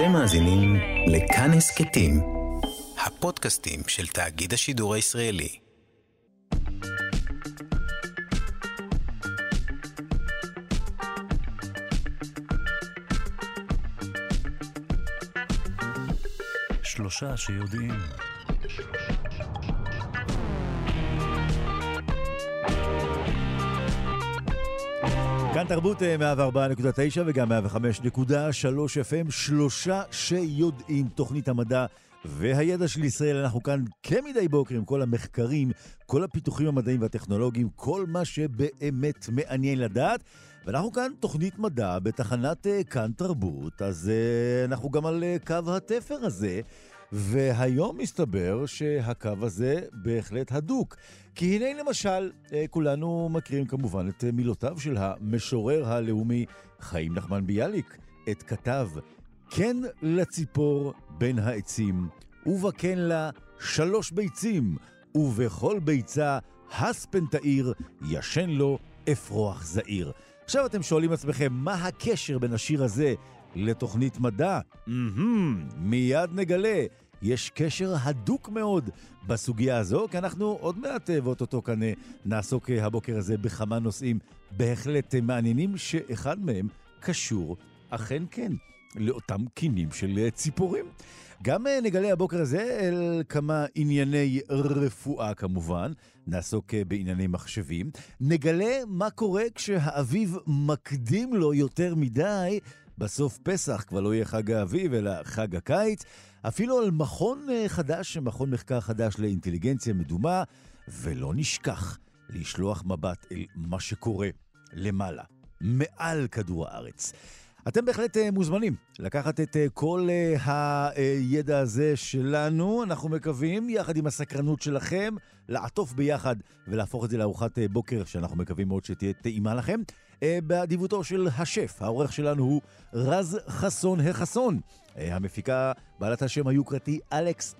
אתם מאזינים לכאן הסכתים, הפודקאסטים של תאגיד השידור הישראלי. שלושה שיודעים. כאן תרבות 104.9 וגם 105.3 FM, שלושה שיודעים, תוכנית המדע והידע של ישראל. אנחנו כאן כמדי בוקר עם כל המחקרים, כל הפיתוחים המדעיים והטכנולוגיים, כל מה שבאמת מעניין לדעת. ואנחנו כאן תוכנית מדע בתחנת כאן תרבות, אז אנחנו גם על קו התפר הזה. והיום מסתבר שהקו הזה בהחלט הדוק. כי הנה למשל, כולנו מכירים כמובן את מילותיו של המשורר הלאומי חיים נחמן ביאליק, את כתב כן לציפור בין העצים, ובכן לה 3 ביצים, ובכל ביצה הספן תאיר, ישן לו אפרוח זעיר. עכשיו אתם שואלים עצמכם, מה הקשר בין השיר הזה לתוכנית מדע? מיד נגלה, יש קשר הדוק מאוד בסוגיה הזו, כי אנחנו עוד מעט ואותו כאן נעסוק הבוקר הזה בכמה נושאים בהחלט מעניינים, שאחד מהם קשור, אכן כן, לאותם קינים של ציפורים. גם נגלה הבוקר הזה אל כמה ענייני רפואה כמובן, נעסוק בענייני מחשבים, נגלה מה קורה כשהאביב מקדים לו יותר מדי, בסוף פסח כבר לא יהיה חג האביב, אלא חג הקיץ. אפילו על מכון חדש, מכון מחקר חדש לאינטליגנציה מדומה, ולא נשכח לשלוח מבט אל מה שקורה למעלה, מעל כדור הארץ. אתם בהחלט מוזמנים לקחת את כל הידע הזה שלנו, אנחנו מקווים, יחד עם הסקרנות שלכם, לעטוף ביחד ולהפוך את זה לארוחת בוקר, שאנחנו מקווים מאוד שתהיה טעימה לכם. באדיבותו של השף, העורך שלנו הוא רז חסון החסון. המפיקה בעלת השם היוקרתי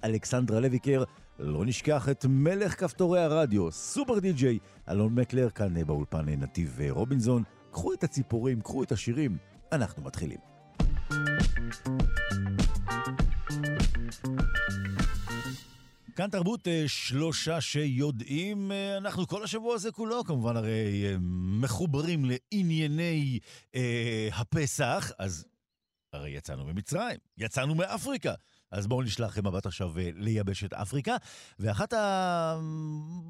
אלכסנדרה לויקר. לא נשכח את מלך כפתורי הרדיו, סופר די-ג'יי, אלון מקלר, כאן באולפן נתיב רובינזון. קחו את הציפורים, קחו את השירים, אנחנו מתחילים. כאן תרבות שלושה שיודעים, אנחנו כל השבוע הזה כולו כמובן הרי מחוברים לענייני הפסח, אז הרי יצאנו ממצרים, יצאנו מאפריקה, אז בואו נשלח מבט עכשיו ליבשת אפריקה, ואחת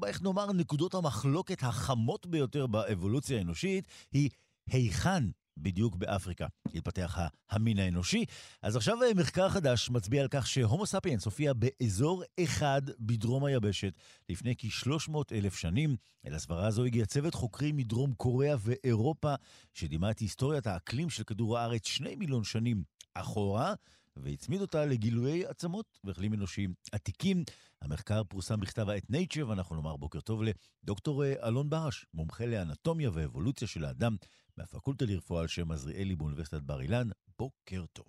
איך נאמר, נקודות המחלוקת החמות ביותר באבולוציה האנושית היא היכן בדיוק באפריקה התפתח המין האנושי. אז עכשיו מחקר חדש מצביע על כך שהומו ספיאנס הופיע באזור אחד בדרום היבשת לפני כ-300,000 שנים. אל הסברה הזו הגיע צוות חוקרים מדרום קוריאה ואירופה שדימה את היסטוריית האקלים של כדור הארץ 2 מיליון שנים אחורה, והצמיד אותה לגילויי עצמות וכלים אנושיים עתיקים. המחקר פורסם בכתב העת נייצ'ר, ואנחנו נאמר בוקר טוב לדוקטור אלון באש, מומחה לאנטומיה ואבולוציה של האדם, מהפקולטה לרפואה על שם עזריאלי באוניברסיטת בר אילן. בוקר טוב.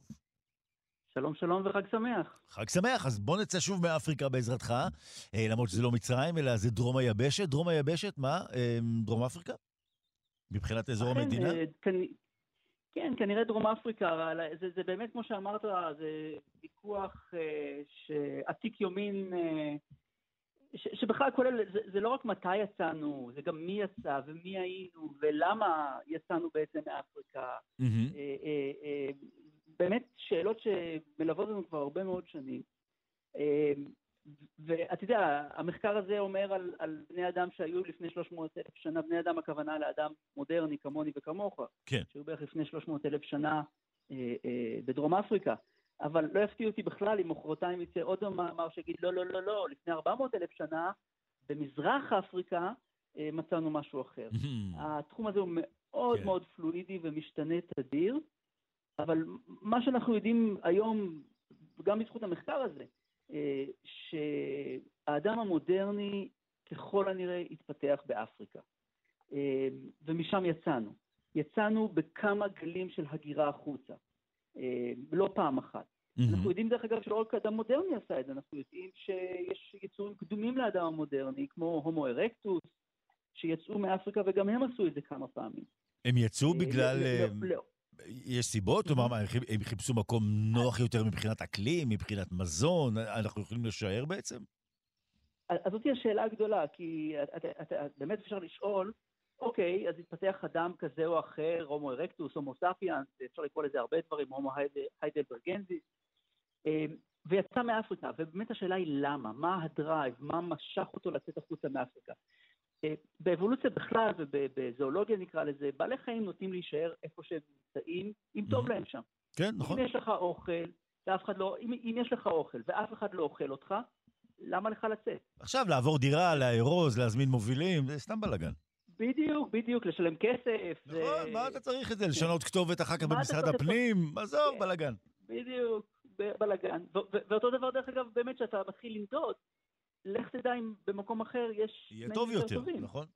שלום שלום וחג שמח. חג שמח, אז בוא נצא שוב מאפריקה בעזרתך, למרות שזה לא מצרים, אלא זה דרום היבשת. דרום היבשת, מה? דרום אפריקה? מבחינת אזור המדינה? כן, כנראה דרום אפריקה, זה באמת כמו שאמרת, זה ויכוח שעתיק יומין, שבכלל כולל, זה לא רק מתי יצאנו, זה גם מי יצא ומי היינו ולמה יצאנו בעצם מאפריקה. באמת שאלות שמלוות לנו כבר הרבה מאוד שנים. ואתה יודע, המחקר הזה אומר על בני אדם שהיו לפני 300,000 שנה, בני אדם הכוונה לאדם מודרני כמוני וכמוך, כן. שהיו בערך לפני 300,000 שנה בדרום אפריקה. אבל לא יפתיע אותי בכלל אם מחרתיים יצא עוד מאמר שיגיד לא, לפני 400,000 שנה במזרח אפריקה מצאנו משהו אחר. התחום הזה הוא מאוד כן. מאוד פלואידי ומשתנה תדיר, אבל מה שאנחנו יודעים היום, גם בזכות המחקר הזה, שהאדם המודרני ככל הנראה התפתח באפריקה, ומשם יצאנו בכמה גלים של הגירה החוצה, לא פעם אחת. אנחנו יודעים דרך אגב שלא רק אדם מודרני עשה את זה, אנחנו יודעים שיש יצורים קדומים לאדם המודרני כמו הומו ארקטוס שיצאו מאפריקה וגם הם עשו את זה כמה פעמים. הם יצאו בגלל יש סיבות, כלומר, הם חיפשו מקום נוח יותר מבחינת אקלים, מבחינת מזון, אנחנו יכולים לשער בעצם? אז זאת היא השאלה הגדולה, כי באמת אפשר לשאול, אוקיי, אז התפתח אדם כזה או אחר, הומו ארקטוס, הומו ספיאנס, אפשר לקרוא לזה הרבה דברים, הומו היידלברגנזיס, ויצא מאפריקה, ובאמת השאלה היא למה, מה הדרייב, מה משך אותו לצאת החוצה מאפריקה. באבולוציה בכלל ובזואולוגיה נקרא לזה, בעלי חיים נוטים להישאר איפה שהם נמצאים, אם טוב להם שם. כן, נכון. אם יש לך אוכל, ואף אחד לא, אם יש לך אוכל ואף אחד לא אוכל אותך, למה לך לצאת? עכשיו לעבור דירה, לאירוז, להזמין מובילים, זה סתם בלגן. בדיוק, לשלם כסף. נכון, מה אתה צריך את זה? לשנות כתובת אחר כך במשרד הפנים? עזוב, בלגן. בדיוק, בלגן. ואותו דבר דרך אגב, באמת שאתה מתחיל למדוד, לך תדע אם במקום אחר יש... יהיה טוב יותר, נכון?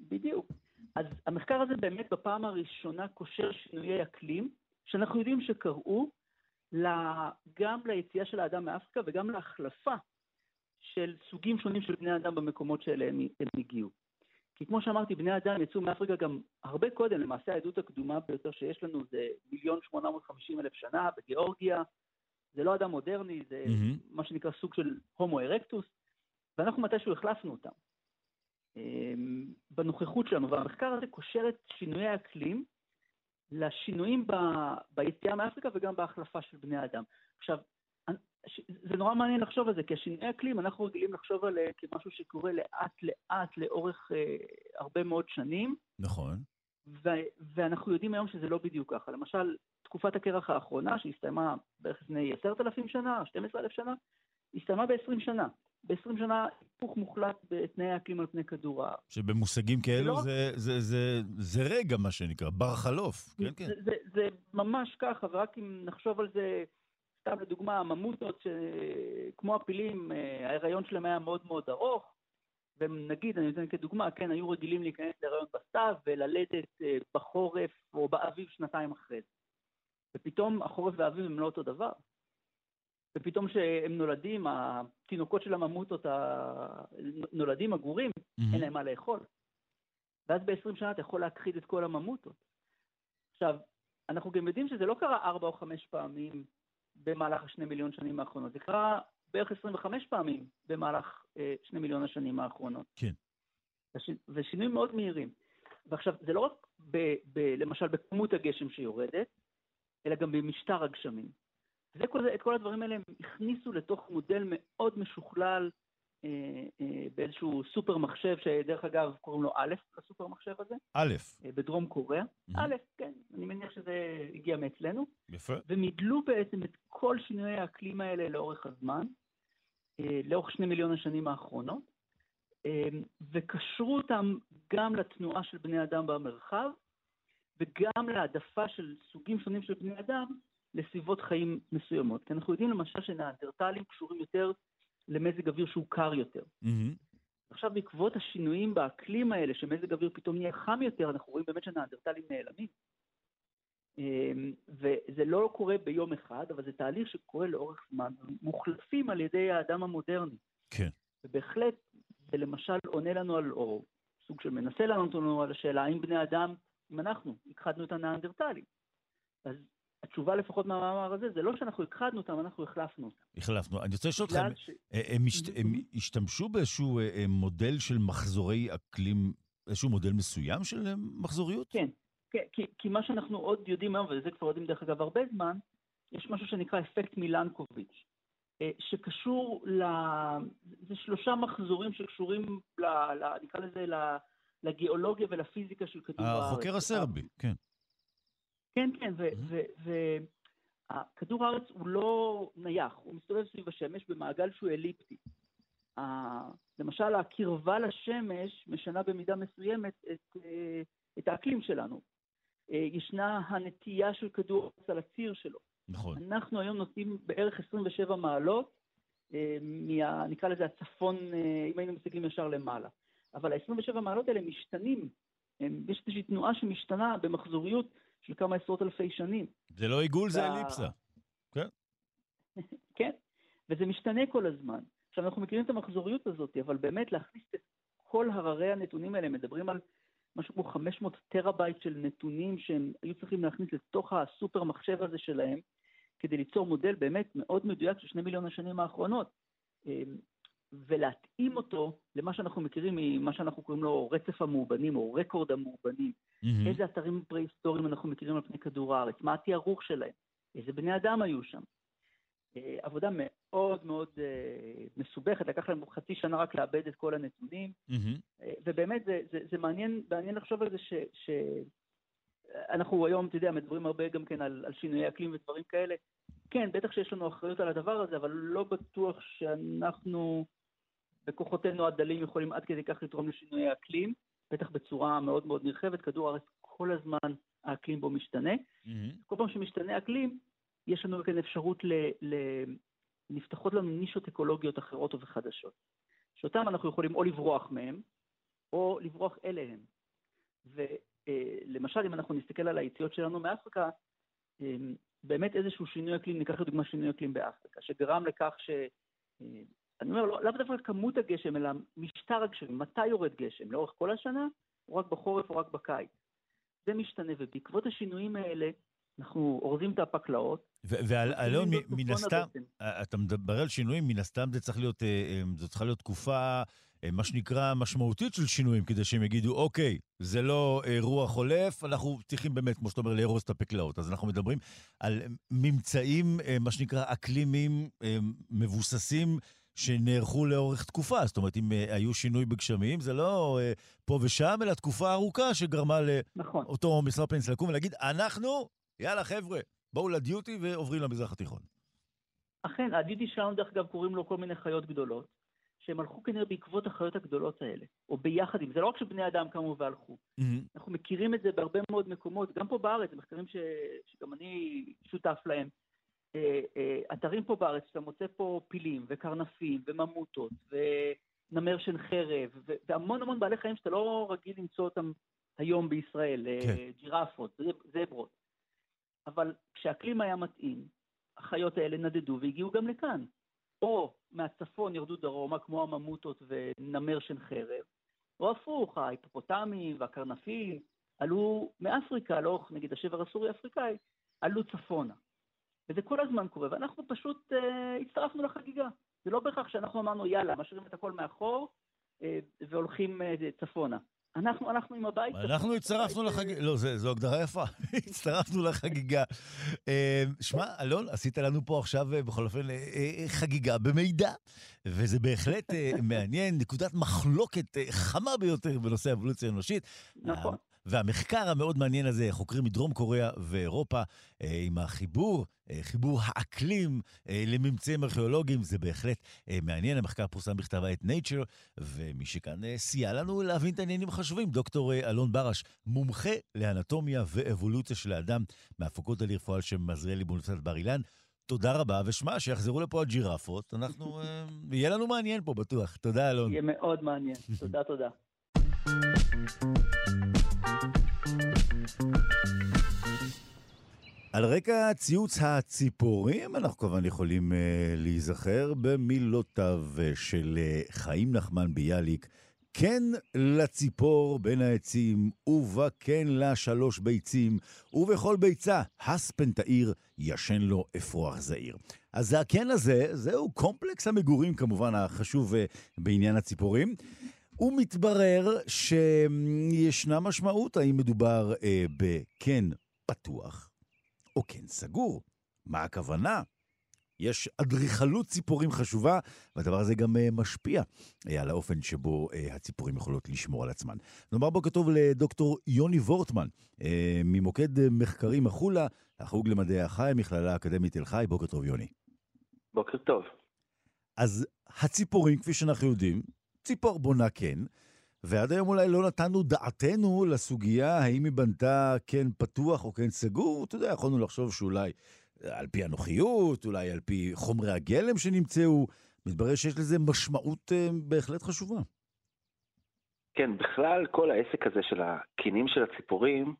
בדיוק. אז המחקר הזה באמת בפעם הראשונה קושר שינויי אקלים, שאנחנו יודעים שקראו גם ליציאה של האדם מאפריקה וגם להחלפה של סוגים שונים של בני האדם במקומות שאליהם הם הגיעו. כי כמו שאמרתי, בני האדם יצאו מאפריקה גם הרבה קודם, למעשה העדות הקדומה ביותר שיש לנו זה 1,850,000 שנה בגיאורגיה, זה לא אדם מודרני, זה מה שנקרא סוג של הומו ארקטוס, ואנחנו מתישהו החלפנו אותם. בנוכחות שלנו, והמחקר הזה קושר את שינויי האקלים לשינויים ביציאה מאפריקה וגם בהחלפה של בני האדם. עכשיו, זה נורא מעניין לחשוב על זה, כי השינויי אקלים אנחנו רגילים לחשוב על כמשהו שקורה לאט לאט לאורך הרבה מאוד שנים. נכון. ואנחנו יודעים היום שזה לא בדיוק ככה. למשל, תקופת הקרח האחרונה שהסתיימה בערך לפני 10,000 שנה, 12,000 שנה, הסתיימה ב-20 שנה. ב-20 שנה היפוך מוחלט בתנאי האקלים על פני כדור הארץ. שבמושגים כאלו זה רגע מה שנקרא, בר חלוף. זה ממש ככה, ורק אם נחשוב על זה, סתם לדוגמה, הממוטות שכמו הפילים, ההיריון שלהם היה מאוד מאוד ארוך, ונגיד, אני אתן כדוגמה, כן, היו רגילים להיכנס להיריון בסתיו וללדת בחורף או באביב שנתיים אחרי זה. ופתאום החורף והאביב הם לא אותו דבר. ופתאום שהם נולדים, התינוקות של הממוטות נולדים עגורים, אין להם מה לאכול. ואז ב-20 שנה אתה יכול להכחיד את כל הממוטות. עכשיו, אנחנו גם יודעים שזה לא קרה 4 או 5 פעמים במהלך ה2 מיליון שנים האחרונות. זה קרה בערך 25 פעמים במהלך 2 מיליון השנים האחרונות. כן. ושינויים מאוד מהירים. ועכשיו, זה לא רק למשל בכמות הגשם שיורדת, אלא גם במשטר הגשמים. את כל הדברים האלה הם הכניסו לתוך מודל מאוד משוכלל באיזשהו סופר מחשב, שדרך אגב קוראים לו א', הסופר מחשב הזה. א'. בדרום קוריאה. א', כן, אני מניח שזה הגיע מאצלנו. יפה. ומדלו בעצם את כל שינויי האקלים האלה לאורך הזמן, לאורך 2 מיליון השנים האחרונות, וקשרו אותם גם לתנועה של בני אדם במרחב, וגם להעדפה של סוגים שונים של בני אדם, לסביבות חיים מסוימות. כי אנחנו יודעים למשל שנאנדרטלים קשורים יותר למזג אוויר שהוא קר יותר. עכשיו בעקבות השינויים באקלים האלה, שמזג אוויר פתאום נהיה חם יותר, אנחנו רואים באמת שנאנדרטלים נעלמים. וזה לא קורה ביום אחד, אבל זה תהליך שקורה לאורך זמן, מוחלפים על ידי האדם המודרני. כן. ובהחלט, זה למשל עונה לנו על, או סוג של מנסה לנו על השאלה, האם בני אדם, אם אנחנו הכחדנו את הנאנדרטלים. אז התשובה לפחות מהמאמר הזה, זה לא שאנחנו הכחדנו אותם, אנחנו החלפנו אותם. החלפנו. אני רוצה לשאול אתכם, הם השתמשו באיזשהו מודל של מחזורי אקלים, איזשהו מודל מסוים של מחזוריות? כן, כי מה שאנחנו עוד יודעים היום, וזה כבר יודעים דרך אגב הרבה זמן, יש משהו שנקרא אפקט מילנקוביץ', שקשור זה 3 מחזורים שקשורים, נקרא לזה, לגיאולוגיה ולפיזיקה של כדור הארץ. החוקר הסרבי, כן. כן, וכדור הארץ הוא לא נייח, הוא מסתובב סביב השמש במעגל שהוא אליפטי. למשל, הקרבה לשמש משנה במידה מסוימת את האקלים שלנו. ישנה הנטייה של כדור הארץ על הציר שלו. נכון. אנחנו היום נוטים בערך 27 מעלות, נקרא לזה הצפון, אם היינו מסתכלים ישר למעלה. אבל ה-27 מעלות האלה משתנים, יש איזושהי תנועה שמשתנה במחזוריות של כמה עשרות אלפי שנים. זה לא עיגול, זה אליפסה. כן? כן, וזה משתנה כל הזמן. עכשיו, אנחנו מכירים את המחזוריות הזאת, אבל באמת להכניס את כל הררי הנתונים האלה, מדברים על משהו כמו 500 טראבייט של נתונים שהם היו צריכים להכניס לתוך הסופר מחשב הזה שלהם, כדי ליצור מודל באמת מאוד מדויק של 2 מיליון השנים האחרונות, ולהתאים אותו למה שאנחנו מכירים ממה שאנחנו קוראים לו רצף המאובנים או רקורד המאובנים. איזה אתרים פרה-היסטוריים אנחנו מכירים על פני כדור הארץ, מה התיארוך שלהם, איזה בני אדם היו שם. עבודה מאוד מאוד מסובכת, לקח להם חצי שנה רק לאבד את כל הנתונים, ובאמת זה מעניין לחשוב על זה שאנחנו היום, אתה יודע, מדברים הרבה גם כן על שינויי אקלים ודברים כאלה, כן, בטח שיש לנו אחריות על הדבר הזה, אבל לא בטוח שאנחנו בכוחותינו הדלים יכולים עד כדי כך לתרום לשינויי אקלים, בטח בצורה מאוד מאוד נרחבת, כדור הארץ כל הזמן האקלים בו משתנה, כל פעם שמשתנה אקלים, יש לנו כאן אפשרות נפתחות לנו נישות אקולוגיות אחרות וחדשות, שאותם אנחנו יכולים או לברוח מהם, או לברוח אליהם. ולמשל, אם אנחנו נסתכל על היציאות שלנו מאפריקה, באמת איזשהו שינוי אקלים, ניקח לדוגמה שינוי אקלים באפריקה, שגרם לכך אני אומר, לא בדבר כמות הגשם, אלא משטר הגשם, מתי יורד גשם, לאורך כל השנה, או רק בחורף או רק בקיץ. זה משתנה, ובעקבות השינויים האלה, אנחנו אורזים את הפקלאות. ואלון, מן הסתם, אתה מדבר על שינויים, מן הסתם זה צריך להיות, זו צריכה להיות תקופה, מה שנקרא, משמעותית של שינויים, כדי שהם יגידו, אוקיי, זה לא אירוע חולף, אנחנו צריכים באמת, כמו שאתה אומר, לארוז את הפקלאות. אז אנחנו מדברים על ממצאים, מה שנקרא, אקלימים מבוססים, שנערכו לאורך תקופה. זאת אומרת, אם היו שינוי בגשמים, זה לא פה ושם, אלא תקופה ארוכה שגרמה לאותו משרד פנס לקום ולהגיד, אנחנו יאללה חבר'ה, באו לדיוטי ועוברים למזרח התיכון. אכן, הדיוטי שלנו דרך אגב קוראים לו כל מיני חיות גדולות, שהם הלכו כנראה בעקבות החיות הגדולות האלה, או ביחד עם, זה לא רק שבני אדם קמו והלכו. אנחנו מכירים את זה בהרבה מאוד מקומות, גם פה בארץ, מחקרים שגם אני שותף להם. אתרים פה בארץ, שאתה מוצא פה פילים וקרנפים וממוטות ונמר של חרב, והמון המון בעלי חיים שאתה לא רגיל למצוא אותם היום בישראל, ג'ירפות, זברות. אבל כשהאקלים היה מתאים, החיות האלה נדדו והגיעו גם לכאן. או מהצפון ירדו דרומה, כמו הממוטות ונמר של חרב, או הפוך, ההיפופוטמים והקרנפים עלו מאפריקה, לא נגיד השבר הסורי-אפריקאי, עלו צפונה. וזה כל הזמן קורה, ואנחנו פשוט הצטרפנו לחגיגה. זה לא בהכרח שאנחנו אמרנו, יאללה, משאירים את הכל מאחור, והולכים צפונה. אנחנו עם הבית. אנחנו הצטרפנו לחגיגה. לא, זו הגדרה יפה. הצטרפנו לחגיגה. שמע, אלון, עשית לנו פה עכשיו, בכל אופן, חגיגה במידע, וזה בהחלט מעניין, נקודת מחלוקת חמה ביותר בנושא האבולוציה האנושית. נכון. והמחקר המאוד מעניין הזה, חוקרים מדרום קוריאה ואירופה, עם חיבור האקלים לממצאים ארכיאולוגיים, זה בהחלט מעניין. המחקר פורסם בכתב העת Nature, ומי שכאן סייע לנו להבין את העניינים חשובים, דוקטור אלון ברש, מומחה לאנטומיה ואבולוציה של האדם, מהפקולטה לרפואה על שם עזריאלי באוניברסיטת בר אילן. תודה רבה, ושמע, שיחזרו לפה הג'ירפות, יהיה לנו מעניין פה בטוח. תודה אלון. יהיה מאוד מעניין, תודה. על רקע ציוץ הציפורים אנחנו כמובן יכולים להיזכר במילותיו של חיים נחמן ביאליק, כן לציפור בין העצים ובכן לה 3 ביצים ובכל ביצה הספנטאיר ישן לו אפרוח זעיר. אז הכן הזה, זהו קומפלקס המגורים כמובן החשוב בעניין הציפורים, ומתברר שישנה משמעות האם מדובר בכן פתוח או כן סגור. מה הכוונה? יש אדריכלות ציפורים חשובה, והדבר הזה גם משפיע על האופן שבו הציפורים יכולות לשמור על עצמן. נאמר בו כתוב לדוקטור יוני וורטמן, ממוקד מחקרים החולה, החוג למדעי החי, מכללה האקדמית תל חי. בוקר טוב יוני. בוקר טוב. אז הציפורים, כפי שאנחנו יודעים, ציפור בונה כן, ועד היום אולי לא נתנו דעתנו לסוגיה האם היא בנתה כן פתוח או כן סגור. אתה יודע, יכולנו לחשוב שאולי על פי הנוחיות, אולי על פי חומרי הגלם שנמצאו, מתברר שיש לזה משמעות בהחלט חשובה. כן, בכלל כל העסק הזה של הקינים של הציפורים,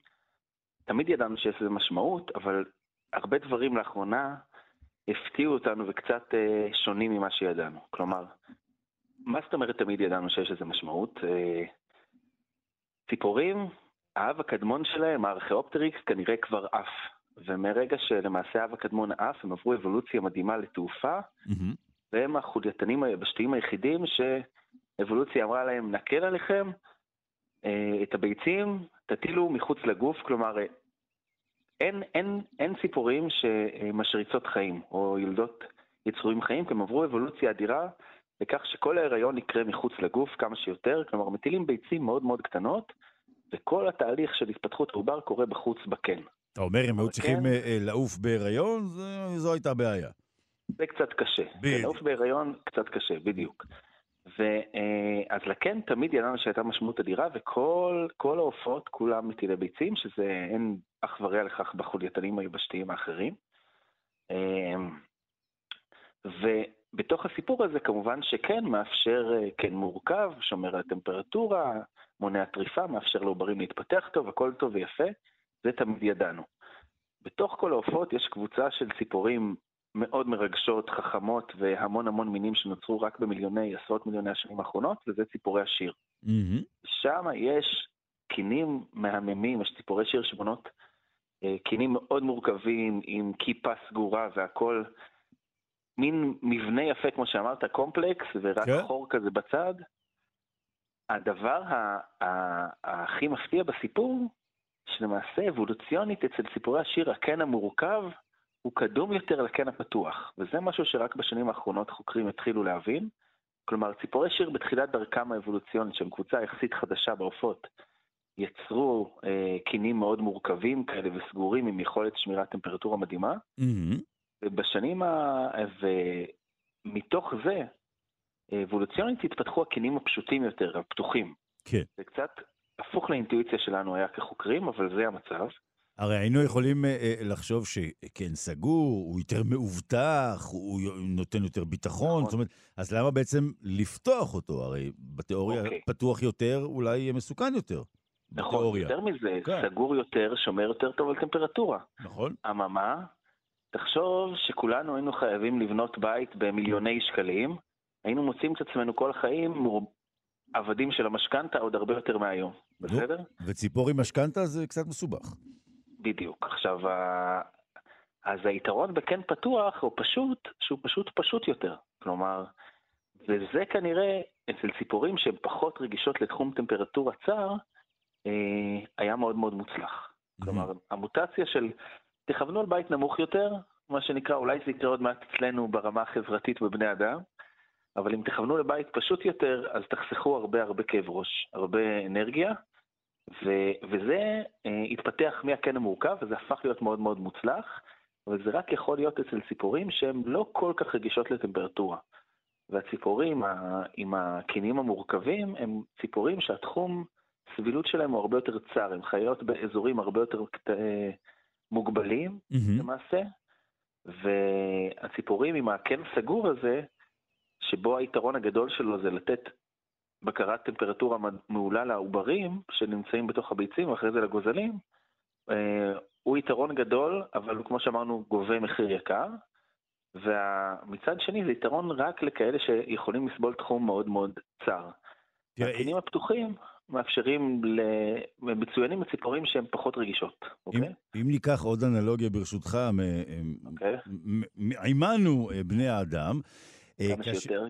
תמיד ידענו שיש לזה משמעות, אבל הרבה דברים לאחרונה הפתיעו אותנו וקצת שונים ממה שידענו. כלומר, מה זאת אומרת תמיד ידענו שיש איזו משמעות? ציפורים, האב הקדמון שלהם, הארכיאופטריקס, כנראה כבר עף. ומרגע שלמעשה האב הקדמון עף, הם עברו אבולוציה מדהימה לתעופה, והם החולייתנים היבשתיים היחידים שאבולוציה אמרה להם, נקל עליכם את הביצים, תטילו מחוץ לגוף, כלומר, אין ציפורים שמשריצות חיים, או יולדות יצורים חיים, כי הם עברו אבולוציה אדירה, לכך שכל ההיריון יקרה מחוץ לגוף כמה שיותר, כלומר, מטילים ביצים מאוד מאוד קטנות, וכל התהליך של התפתחות עובר קורה בחוץ בקן. אתה אומר, אם היו צריכים לעוף בהיריון, זו הייתה בעיה. זה קצת קשה. לעוף בהיריון קצת קשה, בדיוק. אז לכן תמיד ידענו שהייתה משמעות אדירה, וכל העופות כולם מטילי ביצים, שזה אין אך ורע לכך בחולייתנים היבשתיים האחרים. ובתוך הסיפור הזה כמובן שכן מאפשר, כן מורכב, שומר על הטמפרטורה, מונע טריפה, מאפשר לעוברים להתפתח טוב, הכל טוב ויפה, זה תמיד ידענו. בתוך כל העופות יש קבוצה של ציפורים מאוד מרגשות, חכמות, והמון המון מינים שנוצרו רק במיליוני, עשרות מיליוני השנים האחרונות, וזה ציפורי השיר. שם יש קינים מהממים, יש ציפורי שיר שבונות, קינים מאוד מורכבים, עם כיפה סגורה והכל, מין מבנה יפה, כמו שאמרת, קומפלקס, ורק חור כזה בצד. הדבר הכי מפתיע בסיפור, שלמעשה אבולוציונית אצל ציפורי השיר, הקן המורכב, הוא קדום יותר לקן הפתוח, וזה משהו שרק בשנים האחרונות חוקרים התחילו להבין. כלומר, ציפורי שיר בתחילת דרכם האבולוציונית, שהם קבוצה יחסית חדשה בעופות, יצרו קינים מאוד מורכבים כאלה וסגורים, עם יכולת שמירת טמפרטורה מדהימה. ובשנים ומתוך זה, אבולוציונית התפתחו הקינים הפשוטים יותר, הפתוחים. כן. זה קצת הפוך לאינטואיציה שלנו היה כחוקרים, אבל זה המצב. הרי היינו יכולים לחשוב שכן סגור, הוא יותר מאובטח, הוא נותן יותר ביטחון, זאת אומרת, אז למה בעצם לפתוח אותו? הרי בתיאוריה פתוח יותר, אולי יהיה מסוכן יותר. נכון, יותר מזה, סגור יותר, שומר יותר טוב על טמפרטורה. נכון. אממה, תחשוב שכולנו היינו חייבים לבנות בית במיליוני שקלים, היינו מוצאים את עצמנו כל החיים עבדים של המשכנתה עוד הרבה יותר מהיום, בסדר? וציפור עם משכנתה זה קצת מסובך. בדיוק. עכשיו, אז היתרון בכן פתוח הוא פשוט, שהוא פשוט יותר. כלומר, וזה כנראה אצל ציפורים שהן פחות רגישות לתחום טמפרטורה צר, היה מאוד מאוד מוצלח. כלומר, המוטציה של תכוונו על בית נמוך יותר, מה שנקרא, אולי זה יקרה עוד מעט אצלנו ברמה החברתית בבני אדם, אבל אם תכוונו לבית פשוט יותר, אז תחסכו הרבה הרבה כאב ראש, הרבה אנרגיה, וזה התפתח מהקן המורכב, וזה הפך להיות מאוד מאוד מוצלח, אבל זה רק יכול להיות אצל ציפורים שהן לא כל כך רגישות לטמפרטורה. והציפורים עם הקינים המורכבים, הם ציפורים שהתחום סבילות שלהם הוא הרבה יותר צר, הם חיות באזורים הרבה יותר מוגבלים, למעשה, והציפורים עם הקן סגור הזה, שבו היתרון הגדול שלו זה לתת בקרת טמפרטורה מעולה לעוברים שנמצאים בתוך הביצים ואחרי זה לגוזלים, הוא יתרון גדול, אבל כמו שאמרנו, גובה מחיר יקר, ומצד שני זה יתרון רק לכאלה שיכולים לסבול תחום מאוד מאוד צר. הקינים הפתוחים מאפשרים מצוינים לציפורים שהן פחות רגישות. אם ניקח עוד אנלוגיה ברשותך, עימנו בני האדם,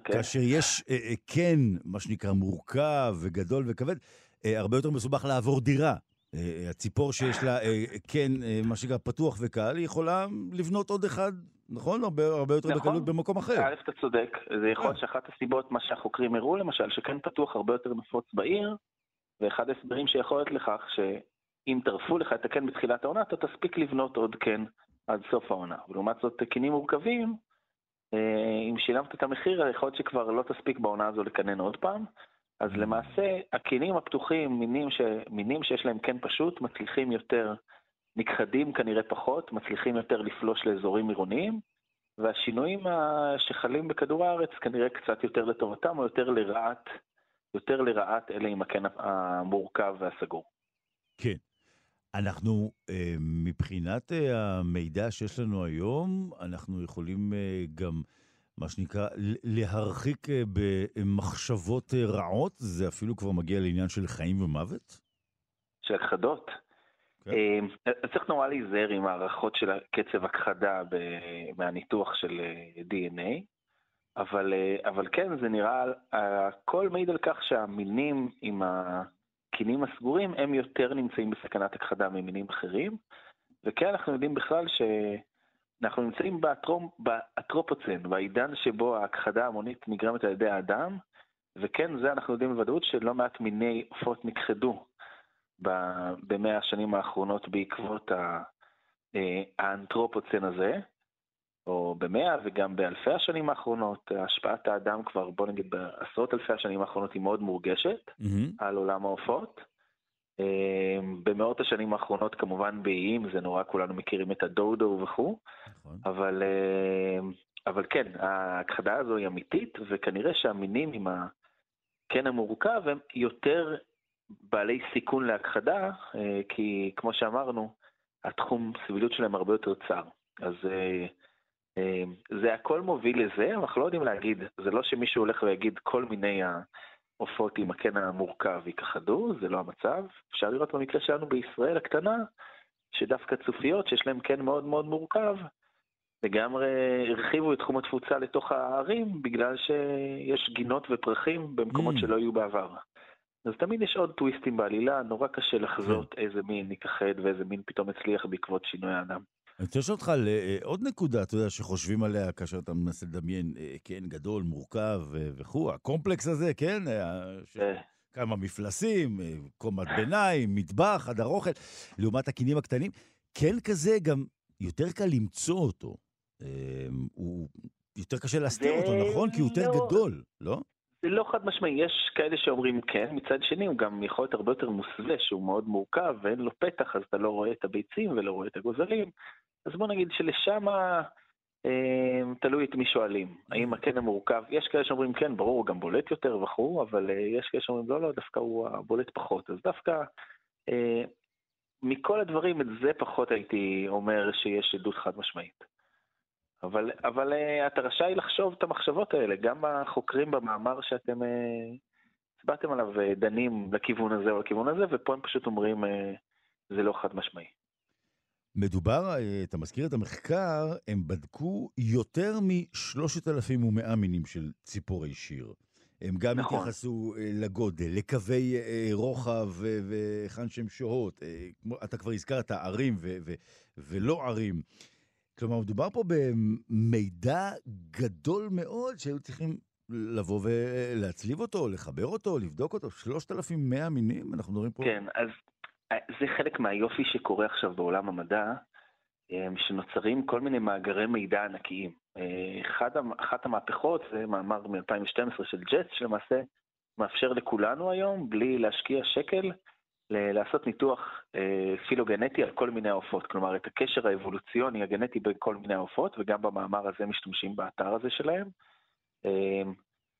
כאשר יש כן, מה שנקרא, מורכב וגדול וכבד, הרבה יותר מסובך לעבור דירה. הציפור שיש לה כן, מה שנקרא, פתוח וקל, היא יכולה לבנות עוד אחד, נכון? הרבה יותר בקלות במקום אחר. א', אתה צודק. זה יכול להיות שאחת הסיבות, מה שהחוקרים הראו, למשל, שכן פתוח הרבה יותר נפוץ בעיר, ואחד הסברים שיכול להיות לכך, שאם תרפו לך את הכן בתחילת העונה, אתה תספיק לבנות עוד כן עד סוף העונה. ולעומת זאת, קינים מורכבים, אם שילמת את המחיר, היכולת שכבר לא תספיק בעונה הזו לקנן עוד פעם, אז למעשה הקינים הפתוחים, מינים שיש להם כן פשוט, מצליחים יותר, נכחדים כנראה פחות, מצליחים יותר לפלוש לאזורים עירוניים, והשינויים שחלים בכדור הארץ כנראה קצת יותר לטובתם, או יותר לרעת אלה עם הקן המורכב והסגור. כן. אנחנו מבחינת המידע שיש לנו היום, אנחנו יכולים גם, מה שנקרא, להרחיק במחשבות רעות, זה אפילו כבר מגיע לעניין של חיים ומוות? של הכחדות. אז צריך נורא להיזהר עם הערכות של קצב הכחדה מהניתוח של DNA, אבל כן, זה נראה, הכל מעיד על כך שהמינים עם הקינים הסגורים, הם יותר נמצאים בסכנת הכחדה ממינים אחרים, וכן אנחנו יודעים בכלל שאנחנו נמצאים באטרופוצן, בעידן שבו ההכחדה המונית נגרמת על ידי האדם, וכן זה אנחנו יודעים בוודאות שלא מעט מיני עופות נכחדו במאה השנים האחרונות בעקבות האנתרופוצן הזה, או במאה וגם באלפי השנים האחרונות. השפעת האדם כבר, בוא נגיד, בעשרות אלפי השנים האחרונות היא מאוד מורגשת על עולם העופות. במאות השנים האחרונות כמובן באיים, זה נורא, כולנו מכירים את הדודו וכו'. אבל כן, ההכחדה הזו היא אמיתית, וכנראה שהמינים עם הקן המורכב הם יותר בעלי סיכון להכחדה, כי כמו שאמרנו, התחום סבילות שלהם הרבה יותר צר. אז זה הכל מוביל לזה, אנחנו לא יודעים להגיד, זה לא שמישהו הולך ויגיד כל מיני העופות עם הקן המורכב יכחדו, זה לא המצב. אפשר לראות במקרה שלנו בישראל הקטנה, שדווקא צופיות שיש להם קן מאוד מאוד מורכב, לגמרי הרחיבו את תחום התפוצה לתוך הערים, בגלל שיש גינות ופרחים במקומות שלא היו בעבר. אז תמיד יש עוד טוויסטים בעלילה, נורא קשה לחזות איזה מין נכחד ואיזה מין פתאום הצליח בעקבות שינוי האדם. אני רוצה לשאול אותך על עוד נקודה, אתה יודע, שחושבים עליה כאשר אתה מנסה לדמיין, כן, גדול, מורכב וכו', הקומפלקס הזה, כן, כמה מפלסים, קומת ביניים, מטבח, חדר אוכל, לעומת הקינים הקטנים, כן כזה גם יותר קל למצוא אותו, הוא יותר קשה להסתיר אותו, נכון? כי הוא יותר גדול, לא? זה לא חד משמעי, יש כאלה שאומרים כן, מצד שני הוא גם יכול להיות הרבה יותר מוסווה, שהוא מאוד מורכב ואין לו פתח, אז אתה לא רואה את הביצים ולא רואה את הגוזלים, אז בוא נגיד שלשם תלוי את מי שואלים, האם הקן המורכב, יש כאלה שאומרים כן, ברור, הוא גם בולט יותר וכו', אבל יש כאלה שאומרים לא, דווקא הוא בולט פחות, אז דווקא מכל הדברים את זה פחות הייתי אומר שיש עדות חד משמעית. אבל אתה רשאי לחשוב את המחשבות האלה, גם החוקרים במאמר שאתם הצבעתם עליו דנים לכיוון הזה או לכיוון הזה, ופה הם פשוט אומרים זה לא חד משמעי. מדובר, אתה מזכיר את המחקר, הם בדקו יותר מ-3,100 מינים של ציפורי שיר. הם גם התייחסו לגודל, לקווי רוחב וכאן שהם שוהות, אתה כבר הזכרת ערים ולא ערים. כלומר, מדובר פה במידע גדול מאוד שהיו צריכים לבוא ולהצליב אותו, לחבר אותו, לבדוק אותו. 3,100 מינים, אנחנו מדברים פה. כן, אז זה חלק מהיופי שקורה עכשיו בעולם המדע, שנוצרים כל מיני מאגרי מידע ענקיים. אחת המהפכות, זה מאמר מ-2012 של ג'טס, שלמעשה מאפשר לכולנו היום, בלי להשקיע שקל, לעשות ניתוח פילוגנטי על כל מיני העופות, כלומר את הקשר האבולוציוני הגנטי בין כל מיני העופות, וגם במאמר הזה משתמשים באתר הזה שלהם,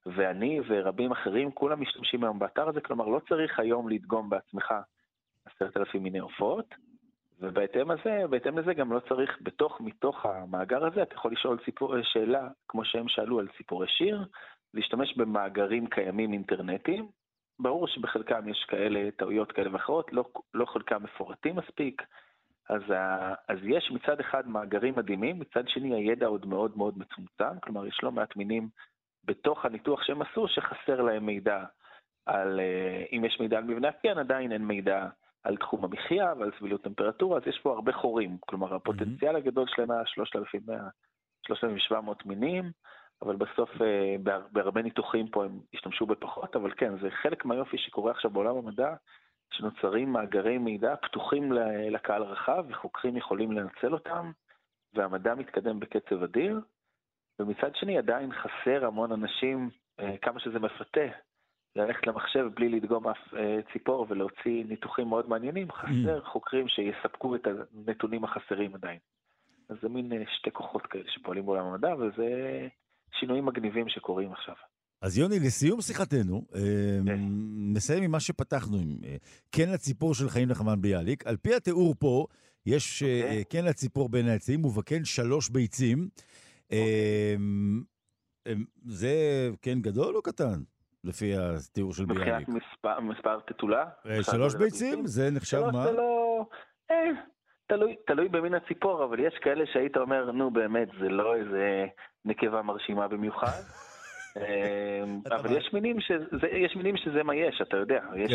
ואני ורבים אחרים כולם משתמשים היום באתר הזה, כלומר לא צריך היום לדגום בעצמך 10,000 מיני עופות, ובהתאם לזה גם לא צריך מתוך המאגר הזה, אתה יכול לשאול שאלה כמו שהם שאלו על ציפורי שיר, להשתמש במאגרים קיימים אינטרנטיים, ברור שבחלקם יש כאלה טעויות כאלה ואחרות, לא חלקם מפורטים מספיק, אז יש מצד אחד מאגרים מדהימים, מצד שני הידע עוד מאוד מאוד מצומצם, כלומר יש לא מעט מינים בתוך הניתוח שהם עשו שחסר להם מידע, אם יש מידע על מבנה הקן, עדיין אין מידע על תחום המחיה ועל סבילות טמפרטורה, אז יש פה הרבה חורים, כלומר הפוטנציאל הגדול שלהם היה 3,700 מינים, אבל בסוף בהרבה ניתוחים פה הם השתמשו בפחות, אבל כן, זה חלק מהיופי שקורה עכשיו בעולם המדע, שנוצרים מאגרי מידע פתוחים לקהל רחב, וחוקרים יכולים לנצל אותם, והמדע מתקדם בקצב אדיר, ומצד שני עדיין חסר המון אנשים, כמה שזה מפתה, ללכת למחשב בלי לדגום אף ציפור ולהוציא ניתוחים מאוד מעניינים, חסר חוקרים שיספקו את הנתונים החסרים עדיין. אז זה מין שתי כוחות כאלה שפועלים בעולם המדע, וזה שינויים מגניבים שקורים עכשיו. אז יוני, לסיום שיחתנו, נסיים עם מה שפתחנו, עם כן לציפור של חיים נחמן ביאליק. על פי התיאור פה, יש כן לציפור בין העצים, ובכן 3 ביצים. זה כן גדול או קטן? לפי התיאור של ביאליק. מבחינת מספר תטולה? 3 ביצים, זה נחשב מה? 3 זה לא... תלוי במין הציפור, אבל יש כאלה שהיית אומר, נו באמת, זה לא איזה נקבה מרשימה במיוחד. אבל יש מינים שזה מה יש, אתה יודע. יש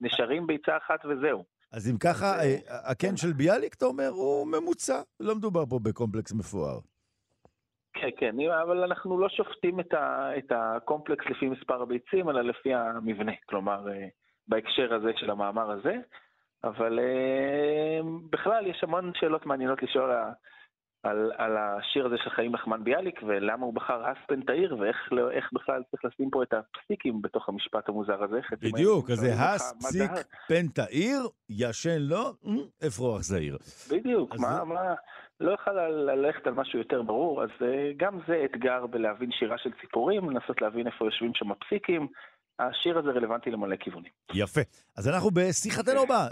נשארים ביצה אחת וזהו. אז אם ככה, הקן של ביאליק, אתה אומר, הוא ממוצע. לא מדובר פה בקומפלקס מפואר. כן, אבל אנחנו לא שופטים את הקומפלקס לפי מספר הביצים, אלא לפי המבנה, כלומר, בהקשר הזה של המאמר הזה, אבל בכלל יש המון שאלות מעניינות לשאול על השיר הזה של חיים נחמן ביאליק, ולמה הוא בחר רז פנתאיר, ואיך בכלל צריך לשים פה את הפסיקים בתוך המשפט המוזר הזה. בדיוק, אז זה הס פסיק פנתאיר, ישן לו, אפרוח זעיר. בדיוק, מה... לא יכל ללכת על משהו יותר ברור, אז גם זה אתגר בלהבין שירה של ציפורים, לנסות להבין איפה יושבים שם הפסיקים, השיר הזה רלוונטי למלא כיוונים. יפה, אז אנחנו בשיחתנו הבאה,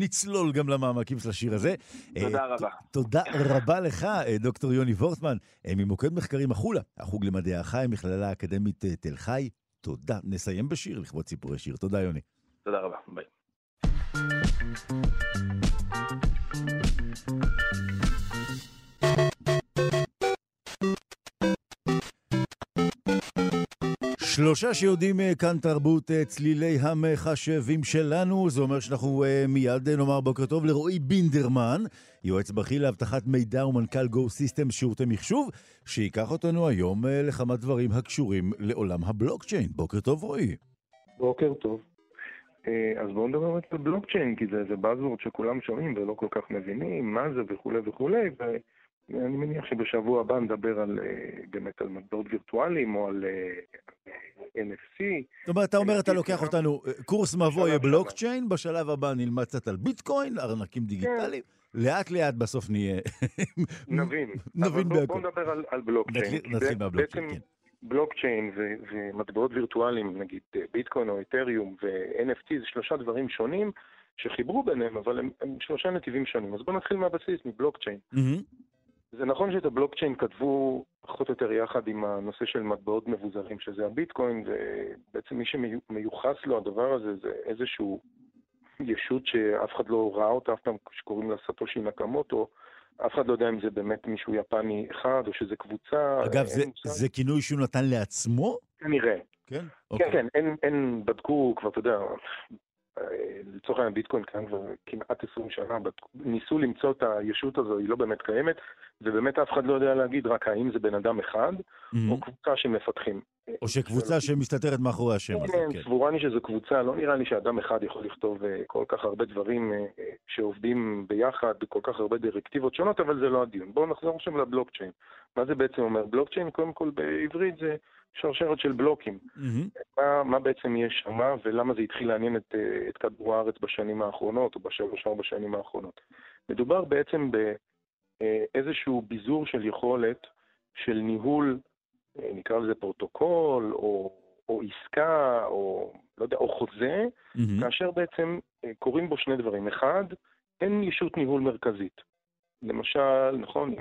נצלול גם למעמקים של השיר הזה. תודה רבה. תודה רבה לך, דוקטור יוני וורטמן, ממוקד מחקרים החולה, החוג למדעי החי, מכללה האקדמית תל חי, תודה. נסיים בשיר, לכבוד ציפורי שיר. תודה יוני. תודה רבה, ביי. שלושה שיודעים כאן תרבות צלילי המחשבים שלנו, זה אומר שאנחנו מיד נאמר בוקר טוב לרועי בינדרמן, יועץ בכיר להבטחת מידע ומנכ"ל גו סיסטם שירותי מחשוב, שיקח אותנו היום לכמה דברים הקשורים לעולם הבלוקצ'יין. בוקר טוב רועי. בוקר טוב. אז בואו נדבר את הבלוקצ'יין, כי זה באזוורד שכולם שומעים ולא כל כך מבינים מה זה וכו', ואני מניח שבשבוע הבא נדבר על, באמת על מטבעות וירטואליים או על NFC. זאת אומרת, אתה אומר, אתה לוקח אותנו, קורס מבוא בלוקצ'יין, בשלב הבא נלמד קצת על ביטקוין, ארנקים דיגיטליים, לאט לאט בסוף נהיה... נבין בהכל. בואו נדבר על בלוקצ'יין. נתחיל מהבלוקצ'יין, כן. בלוקצ'יין ומטבעות וירטואליים, נגיד ביטקוין או איתריום ו-NFT, זה שלושה דברים שונים שחיברו ביניהם, אבל הם שלושה נתיבים שונים. אז בואו נתחיל מהבסיס, מבלוקצ'יין. זה נכון שאת הבלוקצ'יין כתבו פחות או יותר יחד עם הנושא של מטבעות מבוזרים, שזה הביטקוין, ובעצם מי שמיוחס לו הדבר הזה זה איזשהו ישות שאף אחד לא ראה אותה, אף פעם שקוראים לה סטושי נקמוטו, אף אחד לא יודע אם זה באמת מישהו יפני אחד או שזה קבוצה. אגב, זה כינוי שהוא נתן לעצמו? כנראה. כן? כן, אין בדקו כבר, אתה יודע, לצורך העניין ביטקוין כאן כבר כמעט 20 שנה, ניסו למצוא את הישות הזו, היא לא באמת קיימת, ובאמת אף אחד לא יודע להגיד רק האם זה בן אדם אחד, או קבוצה שמפתחים. או שקבוצה שמסתתרת מאחורי השם. כן, סבורני שזו קבוצה, לא נראה לי שאדם אחד יכול לכתוב כל כך הרבה דברים שעובדים ביחד, בכל כך הרבה דירקטיבות שונות, אבל זה לא הדיון. בואו נחזור שם לבלוקצ'יין. מה זה בעצם אומר? בלוקצ'יין, קודם כל בעברית זה שרשרת של בלוקים. מה בעצם יש שמה, ולמה זה התחיל לעניין את כדור הארץ בשנים האחרונות, או בשלוש-ארבע שנים האחרונות. מדובר בעצם איזשהו ביזור של יכולת, של ניהול, נקרא לזה פרוטוקול, או עסקה, או, לא יודע, או חוזה, כאשר בעצם קוראים בו שני דברים. אחד, אין ישות ניהול מרכזית. למשל, נכון,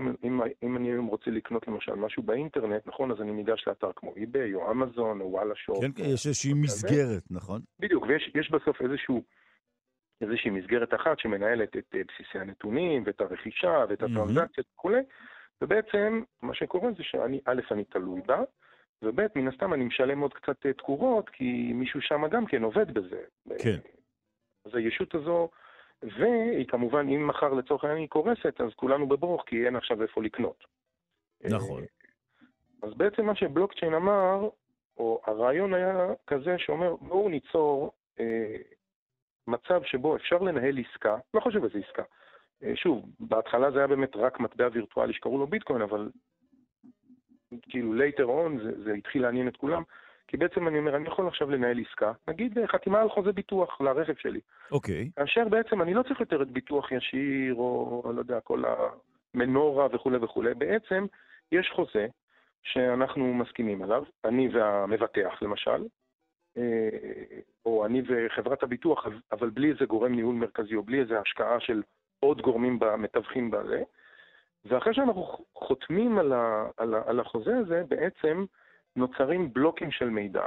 אם אני רוצה לקנות למשל משהו באינטרנט, נכון, אז אני ניגש לאתר כמו eBay או אמזון או וואלה שופ. כן, יש איזושהי מסגרת, נכון? בדיוק, ויש בסוף איזושהי מסגרת אחת שמנהלת את בסיסי הנתונים ואת הרכישה ואת הטרנזקציות וכו'. ובעצם מה שקורה זה שאני, א', אני תלוי בה, וב', מן הסתם אני משלם עוד קצת תקורות, כי מישהו שם גם כן עובד בזה. כן. אז הישות הזו... והיא כמובן, אם מחר לצורך העניין היא קורסת, אז כולנו בברוך, כי אין עכשיו איפה לקנות. נכון. אז בעצם מה שבלוקצ'יין אמר, או הרעיון היה כזה שאומר, בואו ניצור מצב שבו אפשר לנהל עסקה, לא חושב איזה עסקה. שוב, בהתחלה זה היה באמת רק מטבע וירטואלי שקראו לו ביטקוין, אבל כאילו later on זה התחיל לעניין את כולם, כי בעצם אני אומר, אני יכול עכשיו לנהל עסקה, נגיד חתימה על חוזה ביטוח לרכב שלי. אוקיי. כאשר בעצם אני לא צריך יותר את ביטוח ישיר, או לא יודע, כל המנורה וכו' וכו'. בעצם יש חוזה שאנחנו מסכימים עליו, אני והמבטח למשל, או אני וחברת הביטוח, אבל בלי איזה גורם ניהול מרכזי, או בלי איזה השקעה של עוד גורמים במתווכים בזה. ואחרי שאנחנו חותמים על החוזה הזה, בעצם... נוצרים בלוקים של מידע,